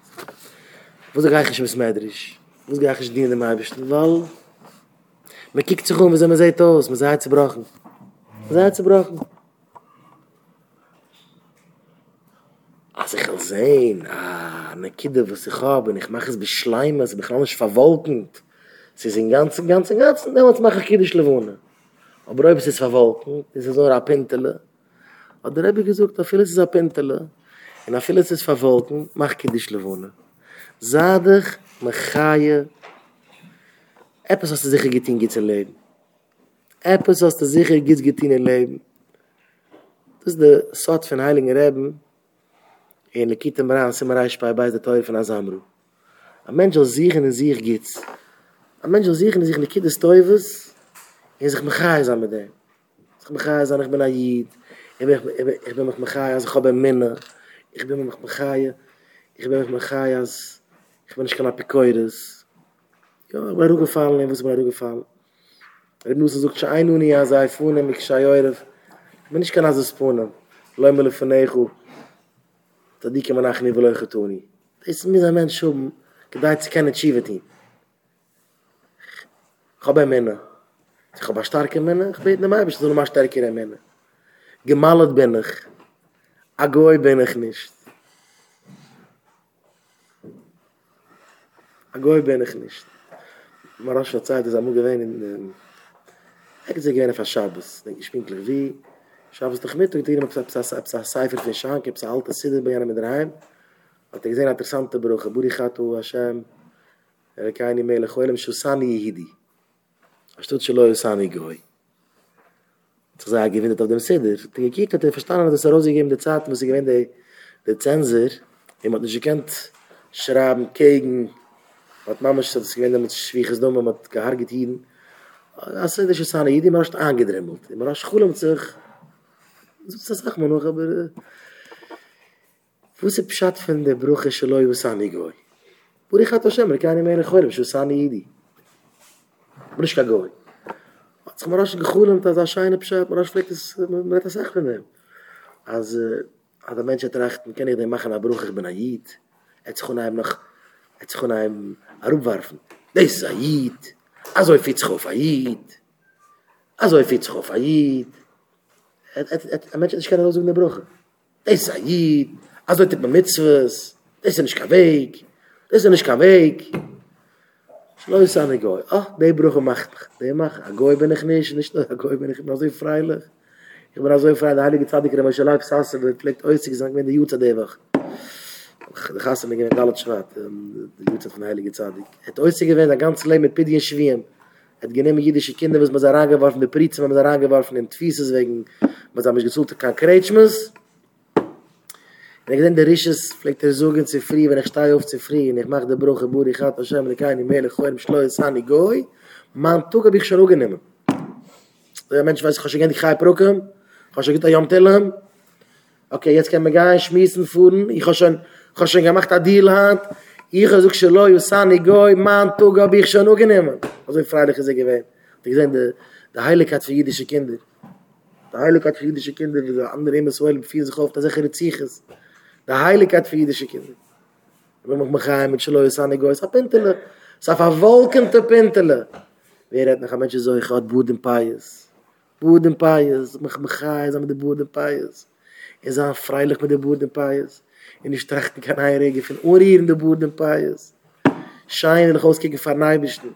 Was gehe ich mit Mädrisch? Was gehe ich dienen dem Eibischten? Weil man kiegt sich um, wie man sieht aus, man sei zerbrochen. Man sei zerbrochen. Als ich will sehen, ah, eine Kinder, was ich habe, ich mache es bei Schleimen, es ist bei nicht verwolkend. Sie sind ganz, ganz, ganz, damals mache ich Kiddisch Levona. Aber ob es ist verwolkend, es ist nur ein Pintele. Und der Rebbe gesagt, da vieles ist ein Pintele. En afil het is verwolken, mag ik in die schlewonen. Zadig, mechaie, eppes als de sicher geht in geht in Leben. Eppes als de sicher geht geht in Leben. Das ist de soort van Heiligen Reben, in de Kietenbraan, Simmerreich, bij de Teuer van Azamru. Een mens als zich en zich geht. Een mens als zich en zich in de Kietes Teufels, en zich mechaie zijn met hem. Zich mechaie zijn, ik ben Ayid, ik ben mechaie, ik heb een minne. Ich bin mit Machaya, ich bin mit Machayas, ich bin nicht kein Apikoides. Ja, ich bin auch gefallen, ich bin auch gefallen. Ich bin auch so, ich bin auch nicht so, ich bin nicht so, ich bin nicht so, ich bin nicht so, ich bin nicht so, ich bin nicht so, ich bin nicht so, ich bin nicht so, ich bin nicht so, ich Agoi bin ich nicht. Agoi bin ich nicht. Man hat schon Zeit, dass er muss gewinnen. Ich denke, sie gewinnen für Schabbos. Ich bin gleich wie. Schabbos doch mit. Ich denke, ich habe eine Seifer für den Schank. Ich habe eine alte Sider bei einem mit daheim. Und ich sehe eine interessante Brüche. Buri Chatu Hashem. Er kann nicht mehr lechäulem. Schussani Yehidi. Er steht schon Schussani Goi. Ich sage, ich gewinne auf dem Sider. Ich habe gekickt, ich verstanden, dass er rausgegeben hat, die Zeit, wo sie gewinne, der Zensor, ihm hat nicht gekannt, schrauben, kegen, hat Mama gesagt, dass sie gewinne mit schwieges Dumme, mit gehargit Jiden. Also, das ist eine Jiden, immer hast angedremmelt. Immer hast Schule mit sich. So ist das auch mal noch, aber... Wo ist der Pschat von der Brüche, dass er was an die Goi? Wo ich hatte schon, ich kann nicht mehr nicht hören, was an die Jiden. Aber ich kann Goi. Als ik me rasch gehoelen, dat als een pshat, me rasch vlekt is, me redt als echt van hem. Als de mens het recht, me ken ik die mache naar Bruch, ik ben Ayid. Het is gewoon hem nog, het is gewoon hem erupwerfen. Deze is Ayid. Azoi Fitzchof Ayid. Azoi Fitzchof Ayid. Een mens is geen roze in de Bruch. Deze is Ayid. Azoi tip me mitzvahs. Deze is geen weg. Deze is geen weg. Schloi ist eine Goy. Ach, die Brüche macht mich. Die macht. Ein Goy bin ich nicht. Nicht nur ein Goy bin ich. Ich bin so freilich. Ich bin so freilich. Der Heilige Zadik, der Maschallah, ich saß, der pflegt euch, ich sage, wenn die Jutze der Woche. Der Chasse, mir gewinnt alles schwarz. Die Jutze von der Heilige Zadik. Hat euch gewinnt, ein ganzes Leben mit Pidien Schwiem. Hat genehm jüdische Kinder, was man da reingeworfen, mit Pritzen, man da reingeworfen, in Tfieses, wegen, was haben mich gezult, kein Kretschmus. Wenn ich denke, der Risches, vielleicht der Sogen zu früh, wenn ich stehe auf zu früh, und ich mache den Bruch, Buri, ich hatte Hashem, und ich kann nicht mehr, ich höre mich, ich kann nicht mehr, man tut, habe ich schon auch genommen. Der Mensch weiß, ich kann schon nicht mehr brücken, ich kann schon nicht mehr tellen, okay, jetzt kann man gar nicht schmissen, fuhren, ich kann schon gemacht, ein Deal hat, ich versuche schon, ich kann nicht mehr, man tut, habe ich schon auch genommen. Also ich freilich ist er gewesen. Ich denke, die Heiligkeit für jüdische Kinder, die Heiligkeit für jüdische Kinder, die andere immer so, befinden sich auf, dass ich ihre Ziege ist. Die Heiligkeit für jüdische Kinder. Wenn man mich heim mit Schleus an, ich gehe, es ist ein Pintele. Es ist ein verwolkender Pintele. Wer hat noch ein Mensch so, ich habe Budenpaies. Budenpaies. Ich mache mich heim mit den Budenpaies. Ich sage freilich mit den Budenpaies. Und ich trage mich an einen Regen von unrierenden Budenpaies. Scheine ich ausgegen von Neibischten.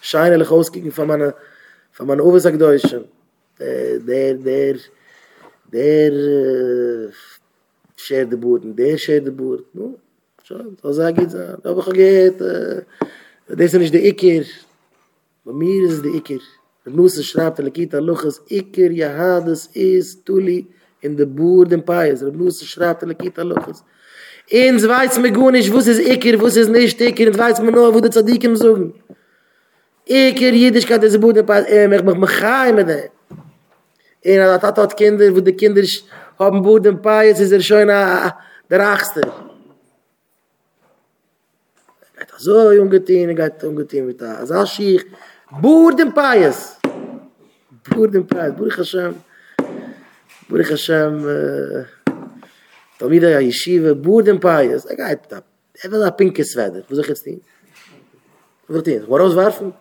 Scheine ich ausgegen von meiner von meiner Obersackdeutschen. Der, der, der, der, Scher de Boerden, der Scher de Boerden. No? So sage ich es an. Aber ich gehe, das ist der Iker. Bei mir ist der Iker. Der Nusse schreibt, der Lekita Luches, Iker, Jahades, Is, Tuli, in der Boerden, Pais. Der Nusse schreibt, der Lekita Luches. Eins weiß mir gut nicht, wo es ist Iker, wo es ist nicht Iker, und weiß mir nur, wo der Tzadikim sagen. Iker, Jüdischkeit, ist der Boerden, Pais. Er macht mich heim mit dem. Er hat auch Kinder, wo die Kinder... Auf dem Boden Pais ist er schon der Achste. Er geht so ungetein, er geht ungetein mit der Asashich. Boden Pais. Boden Pais. Burich Hashem. Burich Hashem. Talmida ja Yeshiva. Boden Pais. Er geht da. Er will ein pinkes Wetter. Wo soll ich jetzt hin? Wo soll ich hin? Ich kann rauswerfen.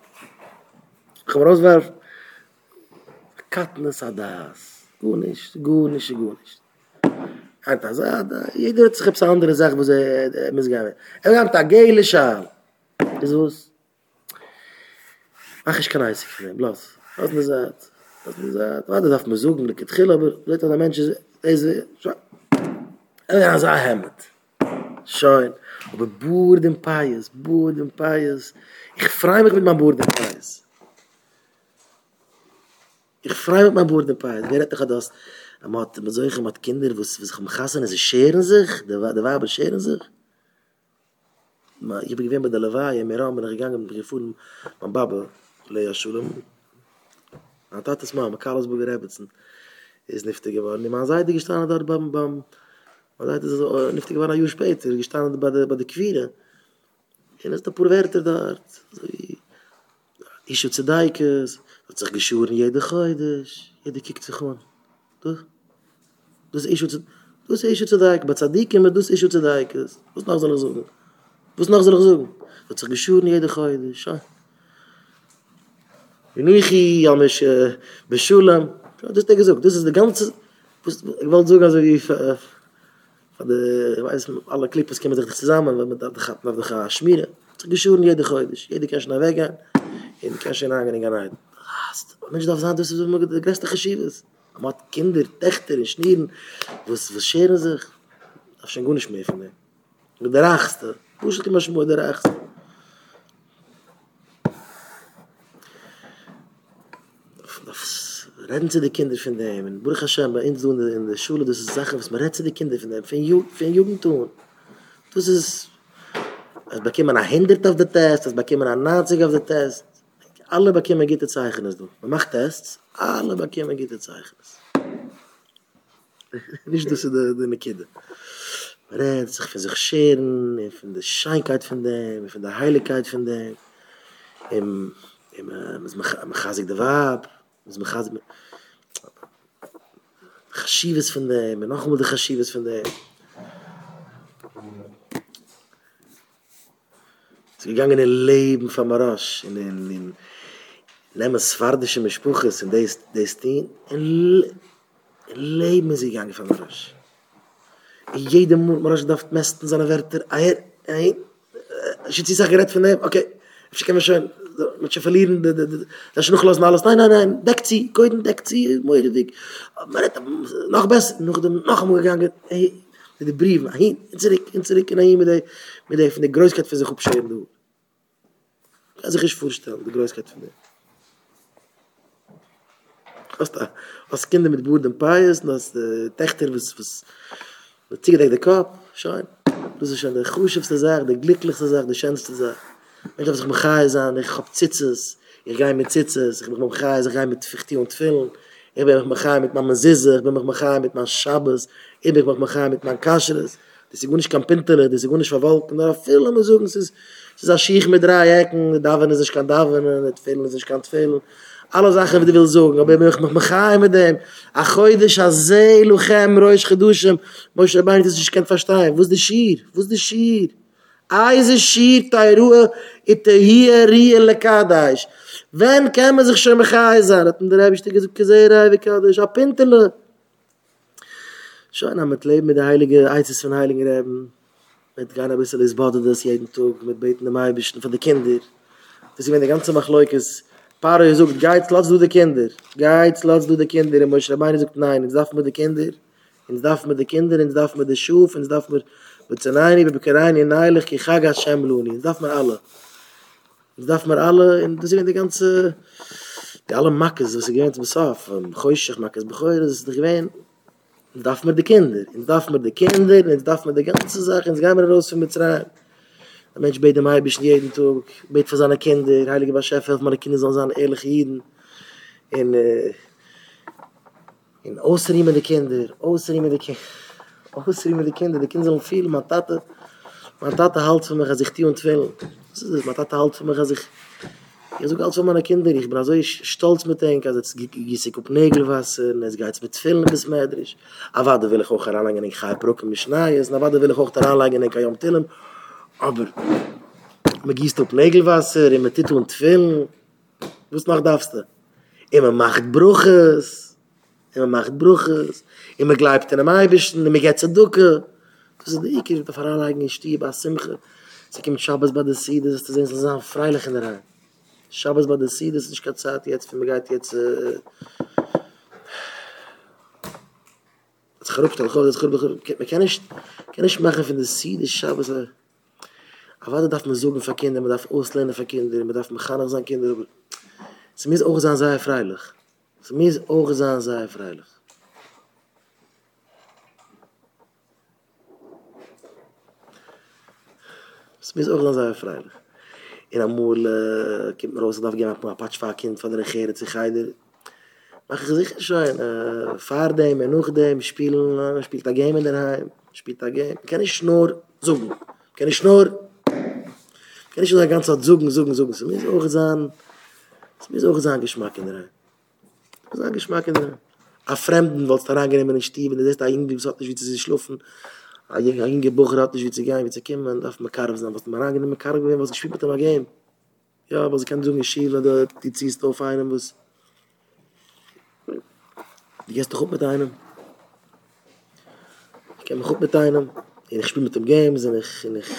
Ich kann rauswerfen. Katnes Adas. Gut nicht, gut nicht, gut nicht. Und das hat, jeder hat sich etwas anderes gesagt, wo sie missgehen. Er hat eine geile Schale. Das war's. Ach, ich kann heißig nehmen, bloß. Das ist eine Sache. Das ist eine Sache. Warte, darf man suchen, ich kann aber Leute, der Mensch ist, And as I am it. Schön. Aber Burden Pius, Burden Pius. Ich freue mich mit meinem Burden Pius. Ich freue mich mit meinem Burden Pius. Wer hat das? Man hat solche mit Kindern, die sich am Kassen, sie scheren sich, die Weiber scheren sich. Ich bin gewesen bei der Lewei, in Meran bin ich gegangen, ich gefunden, mein Baba, Lea Schulem, an Tates Mama, Karlsburger Rebetzin, ist niftig geworden. Man seite gestanden dort beim, beim, man seite so niftig geworden, ein Jahr später, gestanden bei der, bei der Quire. Und ist der Purwerter dort, so wie, Ischu Zedeikes, hat sich geschuren, jede Geudisch, jede kickt sich an. Du? Du ist Ischu Zedeikes, du ist Ischu Zedeikes, bei Zadikim, du ist Ischu Zedeikes. Was noch soll ich sagen? Was noch soll ich sagen? Hat sich geschuren, jede Geudisch, ja. Wenn ich am ich beschulam, das ist gesagt, das ist der ganze, ich wollte sogar so wie von der, weiß alle Clippers kommen sich zusammen, wenn man da hat nach der Schmiede, geschuren jede Geudisch, jede kann schnell weggehen, jede kann schnell angehen rein. Mensch darf sagen, das ist immer der größte Geschiebes. Man hat Kinder, Töchter in Schnieren, was was scheren sich, das ist schon gut nicht mehr von dem. Und der Achste, wo ist immer schon der Achste? Reden sie die Kinder von dem. In Baruch Hashem, bei uns in der Schule, das ist Sache, was man redet sie die Kinder von dem, für ein Jugendtum. Das ist, als bekämen ein Hindert auf den Test, als bekämen ein Nazig auf den Test. Alle bekämen gute Zeichnis. Man macht Tests, alle bekämen gute Zeichnis. Nicht durch die Kinder. Man redet sich von sich scheren, von der Scheinkeit von dem, von der Heiligkeit von dem. Im, im, man chasig der Wab, was man gaat met geschiedenis van de en nog om de geschiedenis van de het gegangene leven van Marash in in in lemes vardische mispoches in deze deze tien en leven is gegangen van Marash jeder Marash daft mesten seiner werter eier ei zit sich gerät von dem okay ich kann mir schon mit verlieren das noch lassen alles nein nein nein deckt sie goiden deckt sie moide weg aber noch besser noch noch mal gegangen mit den briefen hin zurück zurück in eine mit mit von der Großkeit für sich aufschreiben du also ich vorstellen die Großkeit von der was da was Kinder mit Burden Pius das Tächter was was zieht der Kopf schein das ist schon der größte Sache der glücklichste Sache die schönste Sache Ich darf sich mit Chais an, ich hab Zitzes, ich gehe mit Zitzes, ich bin mit Chais, ich gehe mit Fichti und Tfilm, ich bin mit Chais mit meinem Zizze, ich bin mit Chais mit meinem Schabbos, ich bin mit Chais mit meinem Kascheres, das ist gut nicht kein Pintele, das ist gut nicht verwolken, da viele mal sagen, es ist ein Schiech mit drei Ecken, da wenn es sich kann da, wenn es fehlen, es sich kann fehlen, alle Sachen, die will sagen, aber ich bin mit Chais mit dem, ach heute ist ein See, Luchem, Reusch, Geduschem, Moshe Rabbein, das ich kann verstehen, wo ist der Schier, wo ist der Schier? Eise schier tei Ruhe in der hier riele Kadaisch. Wenn kann man sich schon mit Chais an? Und da habe ich gesagt, Kaseirei, wie Kadaisch, ab Pintele. Schon haben wir das Leben mit der Heiligen, Eizes von Heiligen Reben. Mit gar ein bisschen des Badedes jeden Tag, mit Beten am Eibischen von den Kindern. Deswegen, wenn die ganze Machleukes, Paro sagt, Geiz, lass du die Kinder. Geiz, lass du die Kinder. Und Moshe Rabbeinu sagt, nein, jetzt darf man die Kinder. Jetzt darf man die Kinder, jetzt darf man die Schuf, jetzt darf man... Bezenaini, Bebekeraini, Neilich, Kichag Hashem Luni. Das darf man alle. Das darf man alle, und das sind die ganze, die alle Makkes, was sie gewähnt im Saf, Choyschach, Makkes, Bechoyer, das ist nicht gewähnt. Das darf man die Kinder, das darf man die Kinder, das darf man die ganze Sache, das gehen wir raus von Mitzrayim. Der Mensch bete am Eibischen jeden Tag, bete für seine Kinder, Heilige Bashef, helft meine Kinder, sollen seine ehrliche Jiden. Und, äh, und ausriemen die Kinder, ausriemen die Kinder. Ausriemen die Kinder, die Kinder sind viel, meine Tate, meine Tate hält für mich, als ich die und will. Das ist das, meine Tate hält für mich, als ich, ich suche alles für meine Kinder, ich bin so stolz mit denen, also jetzt gieße ich auf Nägelwasser, jetzt gehe ich mit vielen bis Mädrisch, aber da will ich auch heranlegen, ich gehe brocken mit Schneis, aber da will ich auch heranlegen, ich gehe um Tillem, aber man gießt auf Nägelwasser, man tut und will, was noch darfst du? Man macht Bruches, immer macht Bruches, immer gleibt in einem Eibischen, immer geht zu Ducke. Das ist die Ike, die Veranleigung in Stieb, als Simche. Sie kommt Schabbos bei der Siede, das ist das Einzel, das ist freilich in der Reihe. Schabbos bei der Siede, das ist nicht gezahlt, jetzt für mich geht jetzt... Äh, jetzt خربت على الخبز خربت ما كانش كانش ماخف ان السيد الشعب صار عواد داف مزوب فكين لما داف اوسلن فكين لما داف مخانق زان كين سميز اوغ زان زاي فreilich سميز اوغ زان زاي freilich سميز اوغ زان زاي freilich in amol kim roos daf gem a patch fakin von der regere te geider mach gesicht sein fahr dem noch dem spielen spielt da game in der spielt da game kann ich nur zugen kann ich nur kann ich nur ganz zugen zugen zugen so mir auch sagen mir auch sagen geschmack in der sagen geschmack in der a fremden was da reingenommen in stieben das da irgendwie so wie sie schlufen eigentlich ein Gebuch hat nicht wie zu gehen, wie zu kommen, auf dem Karab sein, was man angenehm mit Karab gewinnt, was gespielt mit dem Game. Ja, aber sie kann so geschehen, oder die ziehst auf einem, was... Die gehst doch gut mit einem. Ich kann mich gut mit einem. Ich spiele mit dem Game, und ich... Und ich,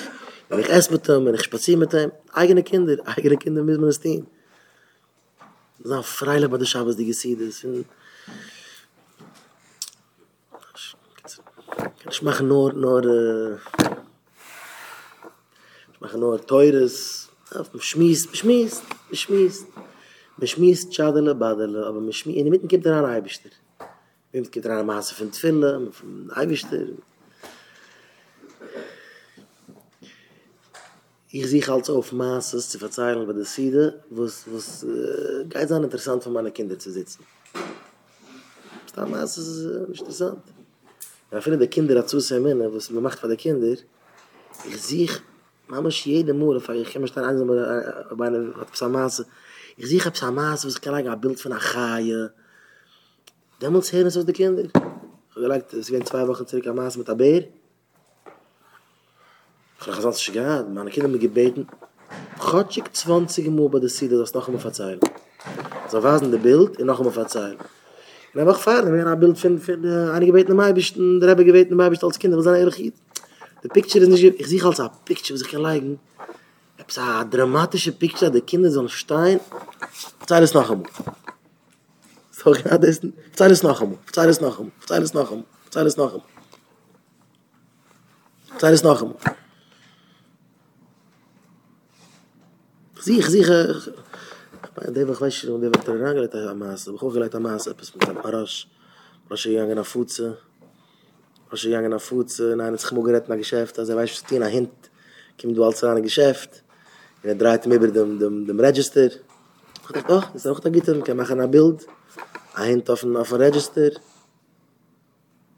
und ich esse mit dem, und ich spaziere mit dem. Eigene Kinder, eigene Kinder müssen wir das tun. Das ist auch freilich bei der Schabes, die gesehen ist. Und ich mache nur nur äh, ich mache nur teures schmiest schmiest schmiest schmiest schadele badele aber mich in mitten gibt da rein bist wenn gibt da masse von filmen von eibster ich sehe halt auf masse zu verzeihen bei der Seide was was äh, ganz interessant für meine Kinder zu sitzen da masse ist nicht interessant. Ja, viele der Kinder dazu sind, was man macht für die Kinder. Ich sehe, man muss jeden Mal, ich kann mich dann einsam bei einer Psa-Masse. Ich sehe eine Psa-Masse, was ich kann ein Bild von einer Chaie. Da muss ich hören, so die Kinder. Ich habe gesagt, es gehen zwei Wochen zurück an Masse mit der Bär. Ich habe gesagt, es ist gerade, meine Kinder haben mich gebeten, Gott schickt zwanzig Mal bei der Siede, das noch einmal verzeihen. So war es in dem Bild, und noch einmal verzeihen. Und dann war ich fahre, wenn ein Bild von einer gebeten Mai bist, und der habe gebeten Mai bist als Kinder, was dann ehrlich geht. Die Picture ist nicht, ich sehe als ein Picture, was ich kann leiden. Ich habe eine dramatische Picture, die Kinder so ein Stein. Verzeih es noch einmal. So gerade ist es, verzeih es noch einmal, verzeih es noch einmal, verzeih es noch einmal, verzeih es noch einmal. Verzeih es noch einmal. Ich sehe, ich sehe, ده بقى خش ده بترجع لها ماس بخوخ لها ماس بس متقراش مش يعني انا فوتسه مش يعني انا فوتسه انا نسخمو جراتنا جشافت زي ما شفتي انا هنت كيم دوال صار انا جشافت انا درات مبر دم دم دم ريجستر قلت اه اذا اختك جيت كما انا بيلد هنت اوف اوف ريجستر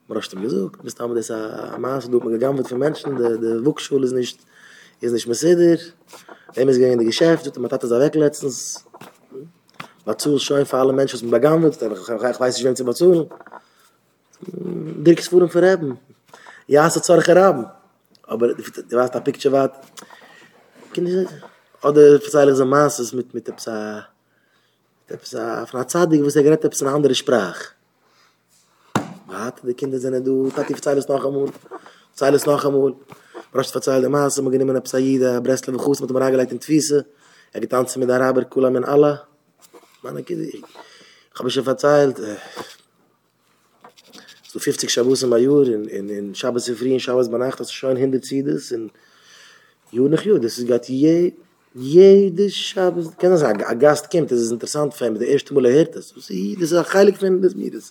مرشت مزوق بس عم بس ماس دوب مجامد في منشن ده وكشول از نيشت از نيشت مسدر امس جاي عند جشافت متت زبك لاتس Bazzul schön für alle Menschen, was man begann wird. Ich weiß nicht, wenn sie Bazzul. Dirkes Fuhren verheben. Ja, es hat Zorg erhaben. Aber du weißt, da Picture war... Oder verzeihlich so Maßes mit mit etwas... Von einer Zeit, wo sie gerät, etwas in einer anderen Sprache. Warte, die Kinder sind du. Tati, verzeihlich noch einmal. Verzeihlich noch einmal. Brauchst verzeihlich Maße. Man kann immer etwas jeder. Breslau, Kuss, mit dem Rageleit in Twisse. Er getanzt mit Araber, Kula, mit Allah. Man kid ich habe schon verzählt so fünfzig Shabbos im Jahr in in in Shabbos Frie Shabbos Banach das schon hinter Zides in Junach Jud das geht je jede Shabbos kann das ein Gast kommt das ist interessant für mich der erste Mal hört das sie das ist heilig wenn das mir das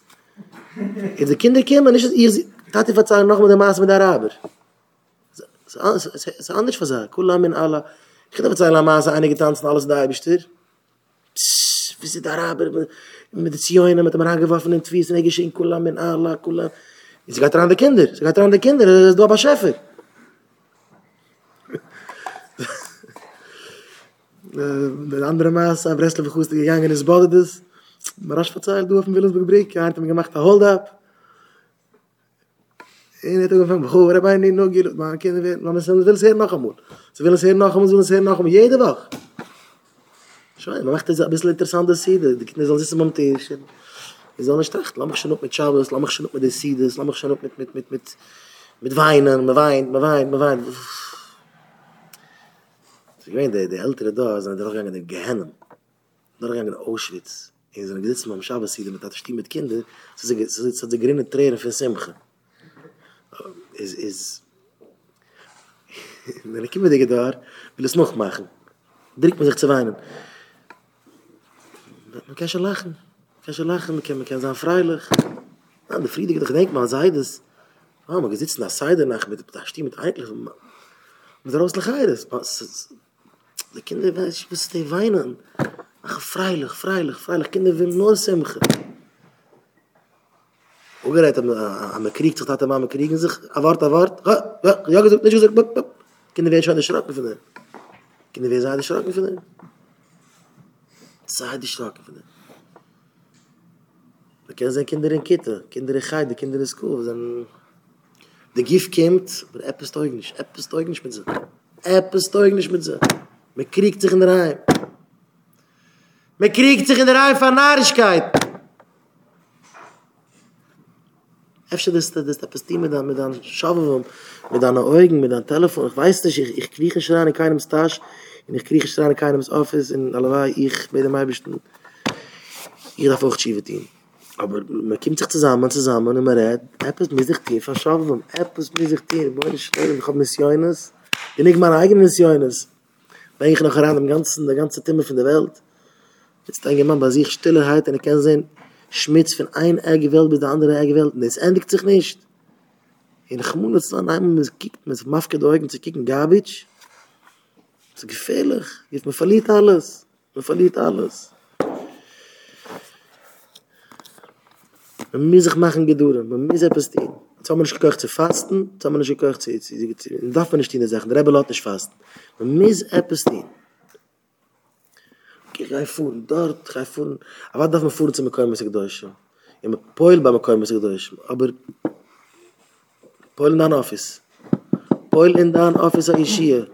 in die Kinder kommen nicht ihr hat die verzählen noch mit der Maß mit der Araber so anders verzählt kulla min ala ich habe verzählt la Maß einige tanzen alles da bestimmt wie sie da Araber mit den Zioinen, mit dem Rangewaffen und Twissen, er geschehen, Kula, min Allah, Kula. Sie geht daran die Kinder, sie geht daran die Kinder, das ist Dwaba Schäfer. Mit anderen Maßen, am Breslau verkust gegangen ist, bodet es. Man rasch verzeiht, du auf dem Willensburg-Brick, er hat ihm gemacht, ein Hold-up. Er hat angefangen, oh, er hat einen nicht noch gelöst, man kann nicht, man will es hier noch einmal. Sie will es hier noch einmal, sie will es hier noch einmal, jede Woche. Man macht das ein bisschen interessant, das Siede. Die Kinder sollen sitzen am Tisch. Die sollen nicht recht. Lass mich schon auf mit Schabes, lass mich schon auf mit den Siedes, lass mich schon auf mit, mit, mit, mit, mit Weinen. Man weint, man weint, man weint. Ich meine, die Ältere da sind durchgegangen in Gehennem. Durchgegangen in Auschwitz. In so einem Gesitzmann am Schabes-Siede, mit der Stimme mit Kindern, so sind sie gerinne Tränen für Simche. is, is wenn ich komme dich da, will es noch machen. Direkt muss ich zu weinen. Man kann schon lachen. Man kann schon lachen, man kann, man kann sein freilich. Ah, der Friede, ich denke mal, sei das. Ah, man sitzt nach Seide nach, mit der Stimme, mit eigentlich, mit der Ausgleichheit. Die Kinder, ich muss die weinen. Ach, freilich, freilich, freilich. Kinder will nur Simchen. Und er hat am Krieg, sich hat er mal am Krieg, und sich, erwart, erwart, ja, ja, ja, gesagt, nicht gesagt, bap, bap. Kinder werden schon erschrocken von ihm. Kinder werden schon erschrocken von ihm. Sei erschrocken von ihm. Wir kennen seine Kinder in Kitte, Kinder in Geide, Kinder in School. Dann der Gift kommt, aber etwas teugt nicht, etwas teugt nicht mit sich. Etwas teugt nicht mit sich. Man kriegt sich in der Heim. Man kriegt sich in der Heim von Narrigkeit. Efter das, das ist etwas Team mit einem Schaufel, mit einem Augen, mit einem Telefon. Ich weiß nicht, ich, ich kriege Schrein in keinem Stash, und ich kriege Schrein in keinem Office, und alleweil ich bei dem Eibischten, ich darf auch schieben Team. Aber man kommt sich zusammen, zusammen, und man redet, etwas mit sich Team, von Schaufel, etwas mit sich Team. Ich habe Missiones, und ich meine eigene Missiones. Wenn ich noch heran, der ganze Thema von der Welt, jetzt denke ich, man, bei sich Stillheit, und ich kann sehen, Schmitz von einer eigenen Welt bis der anderen eigenen Welt. Das endigt sich nicht. In Chmundsland, einmal man kickt, man macht die Augen zu kicken, Garbage. Das ist gefährlich. Jetzt, man verliert alles. Man verliert alles. Man muss sich machen Geduld. Man muss etwas tun. Jetzt haben wir nicht gekocht zu fasten, jetzt haben wir nicht gekocht zu essen. Dann darf man nicht in Sachen. Der Rebbe lässt nicht fasten. Man muss etwas tun. Ich gehe fuhren, dort, ich gehe fuhren. Aber was darf man fuhren zu Mekoi Messig Deutsch? Ja, man Poil bei Mekoi Messig Deutsch. Aber Poil in dein Office. Poil in dein Office an Ischia.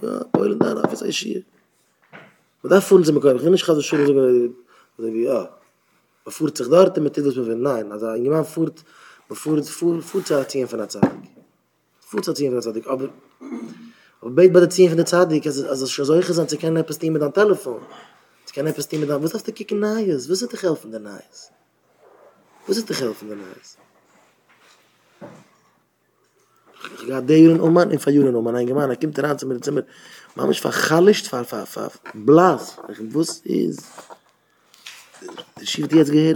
Ja, Poil in dein Office an Ischia. Man darf fuhren zu Mekoi. Ich will nicht, ich kann so schön sagen, ja. Man fuhrt sich dort, man tut, was man will. Nein, also jemand fuhrt, man fuhrt, fuhrt zu Atien von der Zeit. Fuhrt zu Atien von der Zeit. Aber... Aber bei der Zeit von der Zeit, also schon solche sind, sie können etwas tun mit deinem Telefon. Ich kann etwas nehmen, was darf der Kicken Neues? Was ist der Geld von der Neues? Was ist der Geld von der Neues? Ich gehe der Juren um an, in der Juren um an, ein Gemein, er kommt heran zu mir im Zimmer, man ist verhallischt, verblass, ich wusste es. Schiebt jetzt Gehör,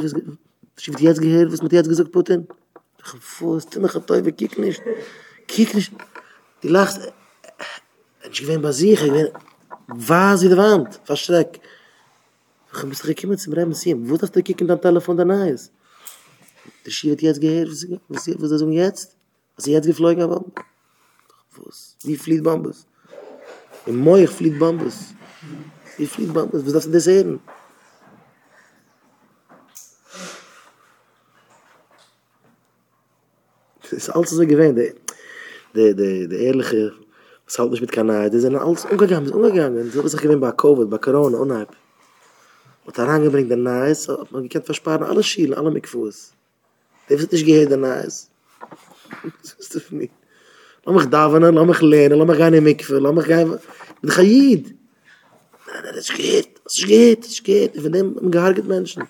schiebt jetzt Gehör, was mit jetzt gesagt, Putin? Ich habe Fuß, ich habe Teufel, kick nicht, kick nicht. Die lacht, ich bin bei sich, ich bin, was wie die Wand, verschreckt. Ich muss direkt kommen zum Reben sehen. Wo darf der Kick in dein Telefon da nahe ist? Der Schiff hat jetzt gehört. Was ist das um jetzt? Was ist jetzt geflogen an Bombes? Was? Wie flieht Bombes? Im Moich flieht Bombes. Wie flieht Bombes? Was darfst du das hören? Das ist alles so gewähnt. Der ehrliche, das hält mich mit Kanal. Das ist alles umgegangen. Umgegangen. Das ist auch gewähnt bei Covid, bei Corona, unheimlich. Und der Range bringt der Nahes, ob man gekannt versparen, alle Schielen, alle Mikvus. Der wird nicht gehört, der Nahes. Das ist doch nicht. Lass mich davenen, lass mich lernen, lass mich gar nicht Mikvus, lass mich gar nicht... Ich bin Chayid. Nein, nein, das geht, das geht, das geht. Von dem hat man gehargert Menschen.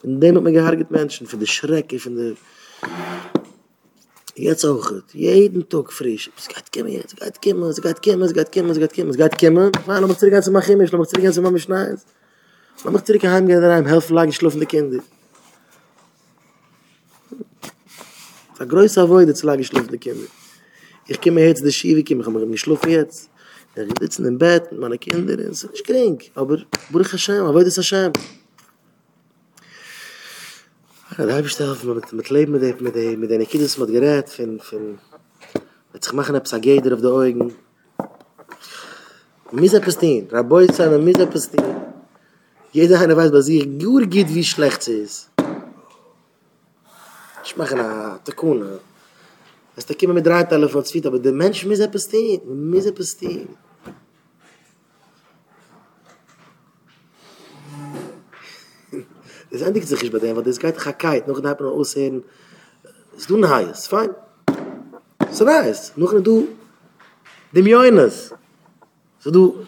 Von dem hat man gehargert Menschen, von der Schrecke, von der... Jetzt auch gut, jeden Tag frisch. Es geht kommen jetzt, es geht kommen, es geht kommen, es geht kommen, es geht kommen, es geht kommen. Nein, lass mich zurück an zu Machimisch, lass mich zurück an zu Machimisch. Lass mich zurück heimgehen, dann helfen lag ich schlafende Kinder. Das ist ein größer Wort, dass lag ich schlafende Kinder. Ich komme jetzt, der Schiebe, ich komme nicht schlafen jetzt. Ich sitze im Bett mit meinen Kindern, das ist nicht krank. Aber Baruch Hashem, aber das ist Hashem. Da habe ich geholfen, mit Leben, mit den Kindern, mit Gerät, mit sich machen, mit Geder auf die Augen. Misa Pestin, Rabeu Zahn, Misa Pestin. Jeder eine weiß, was ich nur geht, wie schlecht sie ist. Ich mache eine Takuna. Es ist da kommen mit drei Telefon, zwei, aber der Mensch muss etwas stehen. Muss etwas stehen. Das endigt sich nicht bei dem, weil das geht Chakait. Noch da hat man aussehen, es ist ein Heiß, fein. Es ist ein Heiß. Noch nicht du, dem Joines. So du,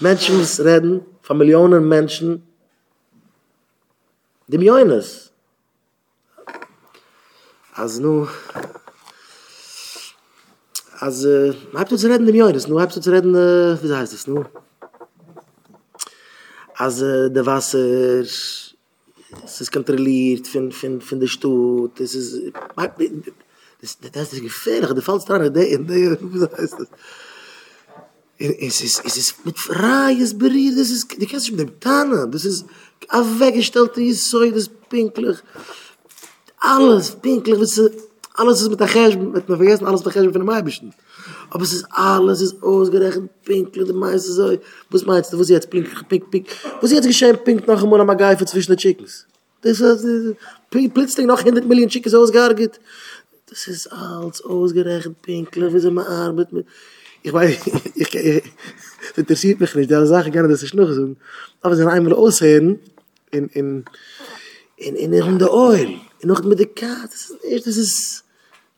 Menschen muss reden, von Millionen Menschen, dem Joines. Also nun, Also, äh, habt ihr zu reden dem Joines, nur habt ihr zu reden, äh, wie heißt das, nur? Also, äh, der Wasser, es ist kontrolliert von, von, von der Stutt, es ist, das, das ist gefährlich, der Fall ist dran, der, der, wie heißt das? Es ist, es ist mit freies Berier, das ist, die kannst du mit dem Tanne, das ist, aufweggestellte Jesoi, das ist pinklich, alles pinklich, das ist, alles ist mit der Chesh, mit mir vergessen, alles mit der Chesh von dem Eibischen. Aber es ist alles, ist ausgerechnet, pinklich, der meiste so. Was meinst du, wo sie jetzt pinklich, pink, pink, wo sie jetzt geschehen, pink noch einmal am Agaife zwischen den Chickens? Das ist, plötzlich noch hundert Millionen Chickens ausgearbeitet. Das ist alles ausgerechnet, pinklich, wie sie mal arbeiten mit... Ich weiß, ich, ich, das interessiert mich nicht, da sage ich gerne, dass ich noch so. Aber sie haben einmal aussehen, in, in, in, in, in der Oil, in noch mit der Kat, das ist nicht, das ist...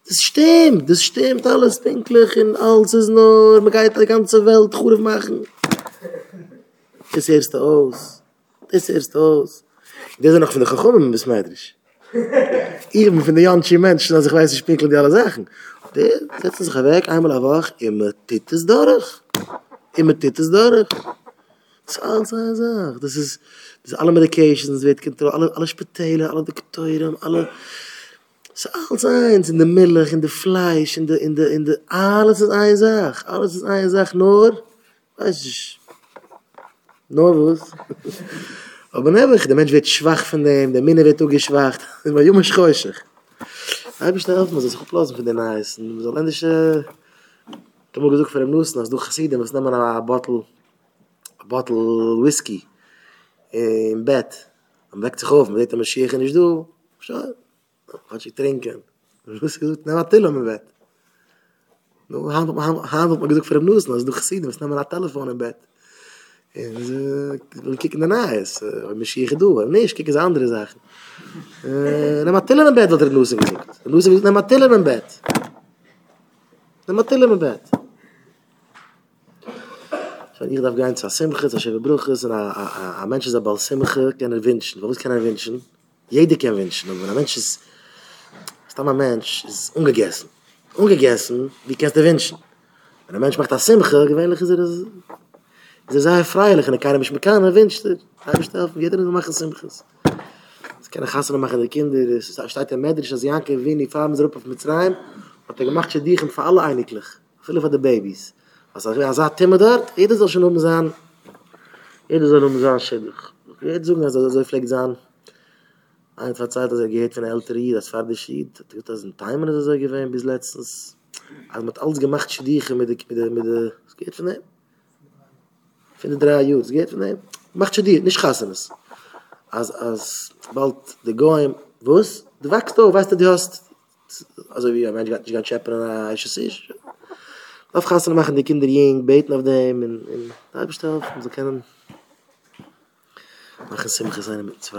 Das stimmt, das stimmt, alles pinklich und alles ist nur, man kann die ganze Welt gut machen. Das erste aus. Das erste aus. Das ist noch von der Chachomim, bis meidrisch. Ich bin von den Janschen Menschen, also ich weiß, ich pinkel die alle Sachen. Die setzen sich weg, einmal auf Wach, immer tittes durch. Immer tittes durch. Das ist alles eine Sache. Das ist, das ist alle Medications, wird kontrolliert, alle, alle Spitäle, alle Doktoren, alle... Es ist alles eins, in der Milch, in der Fleisch, in der, in der, in der, alles ist eine Sache, alles ist eine Sache, nur, weiß ich, nur was. Aber nebach, der Mensch wird schwach von dem, der Minne wird auch geschwacht, weil Junge ist schäuschig. Da habe ich da auf, man soll sich auflassen von den Eisen, man soll endlich, äh, ich habe mal gesagt, für den Nussen, als du Chassidem, was nehmen wir eine Bottle, eine Bottle Whisky, im Bett, am Weg zu kaufen, man sieht, der Mashiach nicht du, schau, was ich trinken. Und du hast gesagt, nehm ein Telefon im Bett. Du hast mir gesagt, für den Nusen, als du gesehen hast, nehm ein Telefon im Bett. Und ich kicke danach, ich mische du, aber nicht, ich kicke andere Sachen. Nehm ein Telefon im Bett, hat er den Nusen gesagt. Der Nusen hat gesagt, nehm ein Telefon im Bett. Nehm ein Telefon im Bett. Ich darf gar nicht zu Simche, zu Schäferbruches, und ein Mensch ist aber als Simche, kann er wünschen. Warum kann er wünschen? Jeder kann wünschen, aber ein Mensch ist Stammer Mensch ist ungegessen. Ungegessen, wie kannst du wünschen? Wenn ein Mensch macht das Simche, gewöhnlich ist er, das, ist er sehr freilich. Und er kann mich mit keiner wünschen. Er ist auf, jeder macht Simches. Es kann ein Chassan machen, die Kinder. Es steht der Medrisch, als Janke, wie in die Farben zurück auf Mitzrayim. Und er gemacht sich dich und für alle einiglich. Viele von den Babys. Also er sagt, Timmer dort, jeder soll schon um sein. Jeder soll um sein, schädig. Jeder soll um sein, vielleicht sein. Ein Verzeiht, dass er geht von der Älterie, das war der Schied. Das ist ein Timer, das er gewesen bis letztens. Also man hat alles gemacht, Schiediche mit der... Was geht von dem? Von den drei Juden, was geht von dem? Macht Schiediche, nicht Chassanes. Als, als, bald der Goyim, wo ist? Du wachst doch, weißt du, du hast... Also wie ein Mensch geht nicht schäppern, ein Eisches ist. Auf Chassanes machen die Kinder jing, beten auf dem, in... Da habe ich drauf, um zu kennen. Machen Simche seine mit zwei.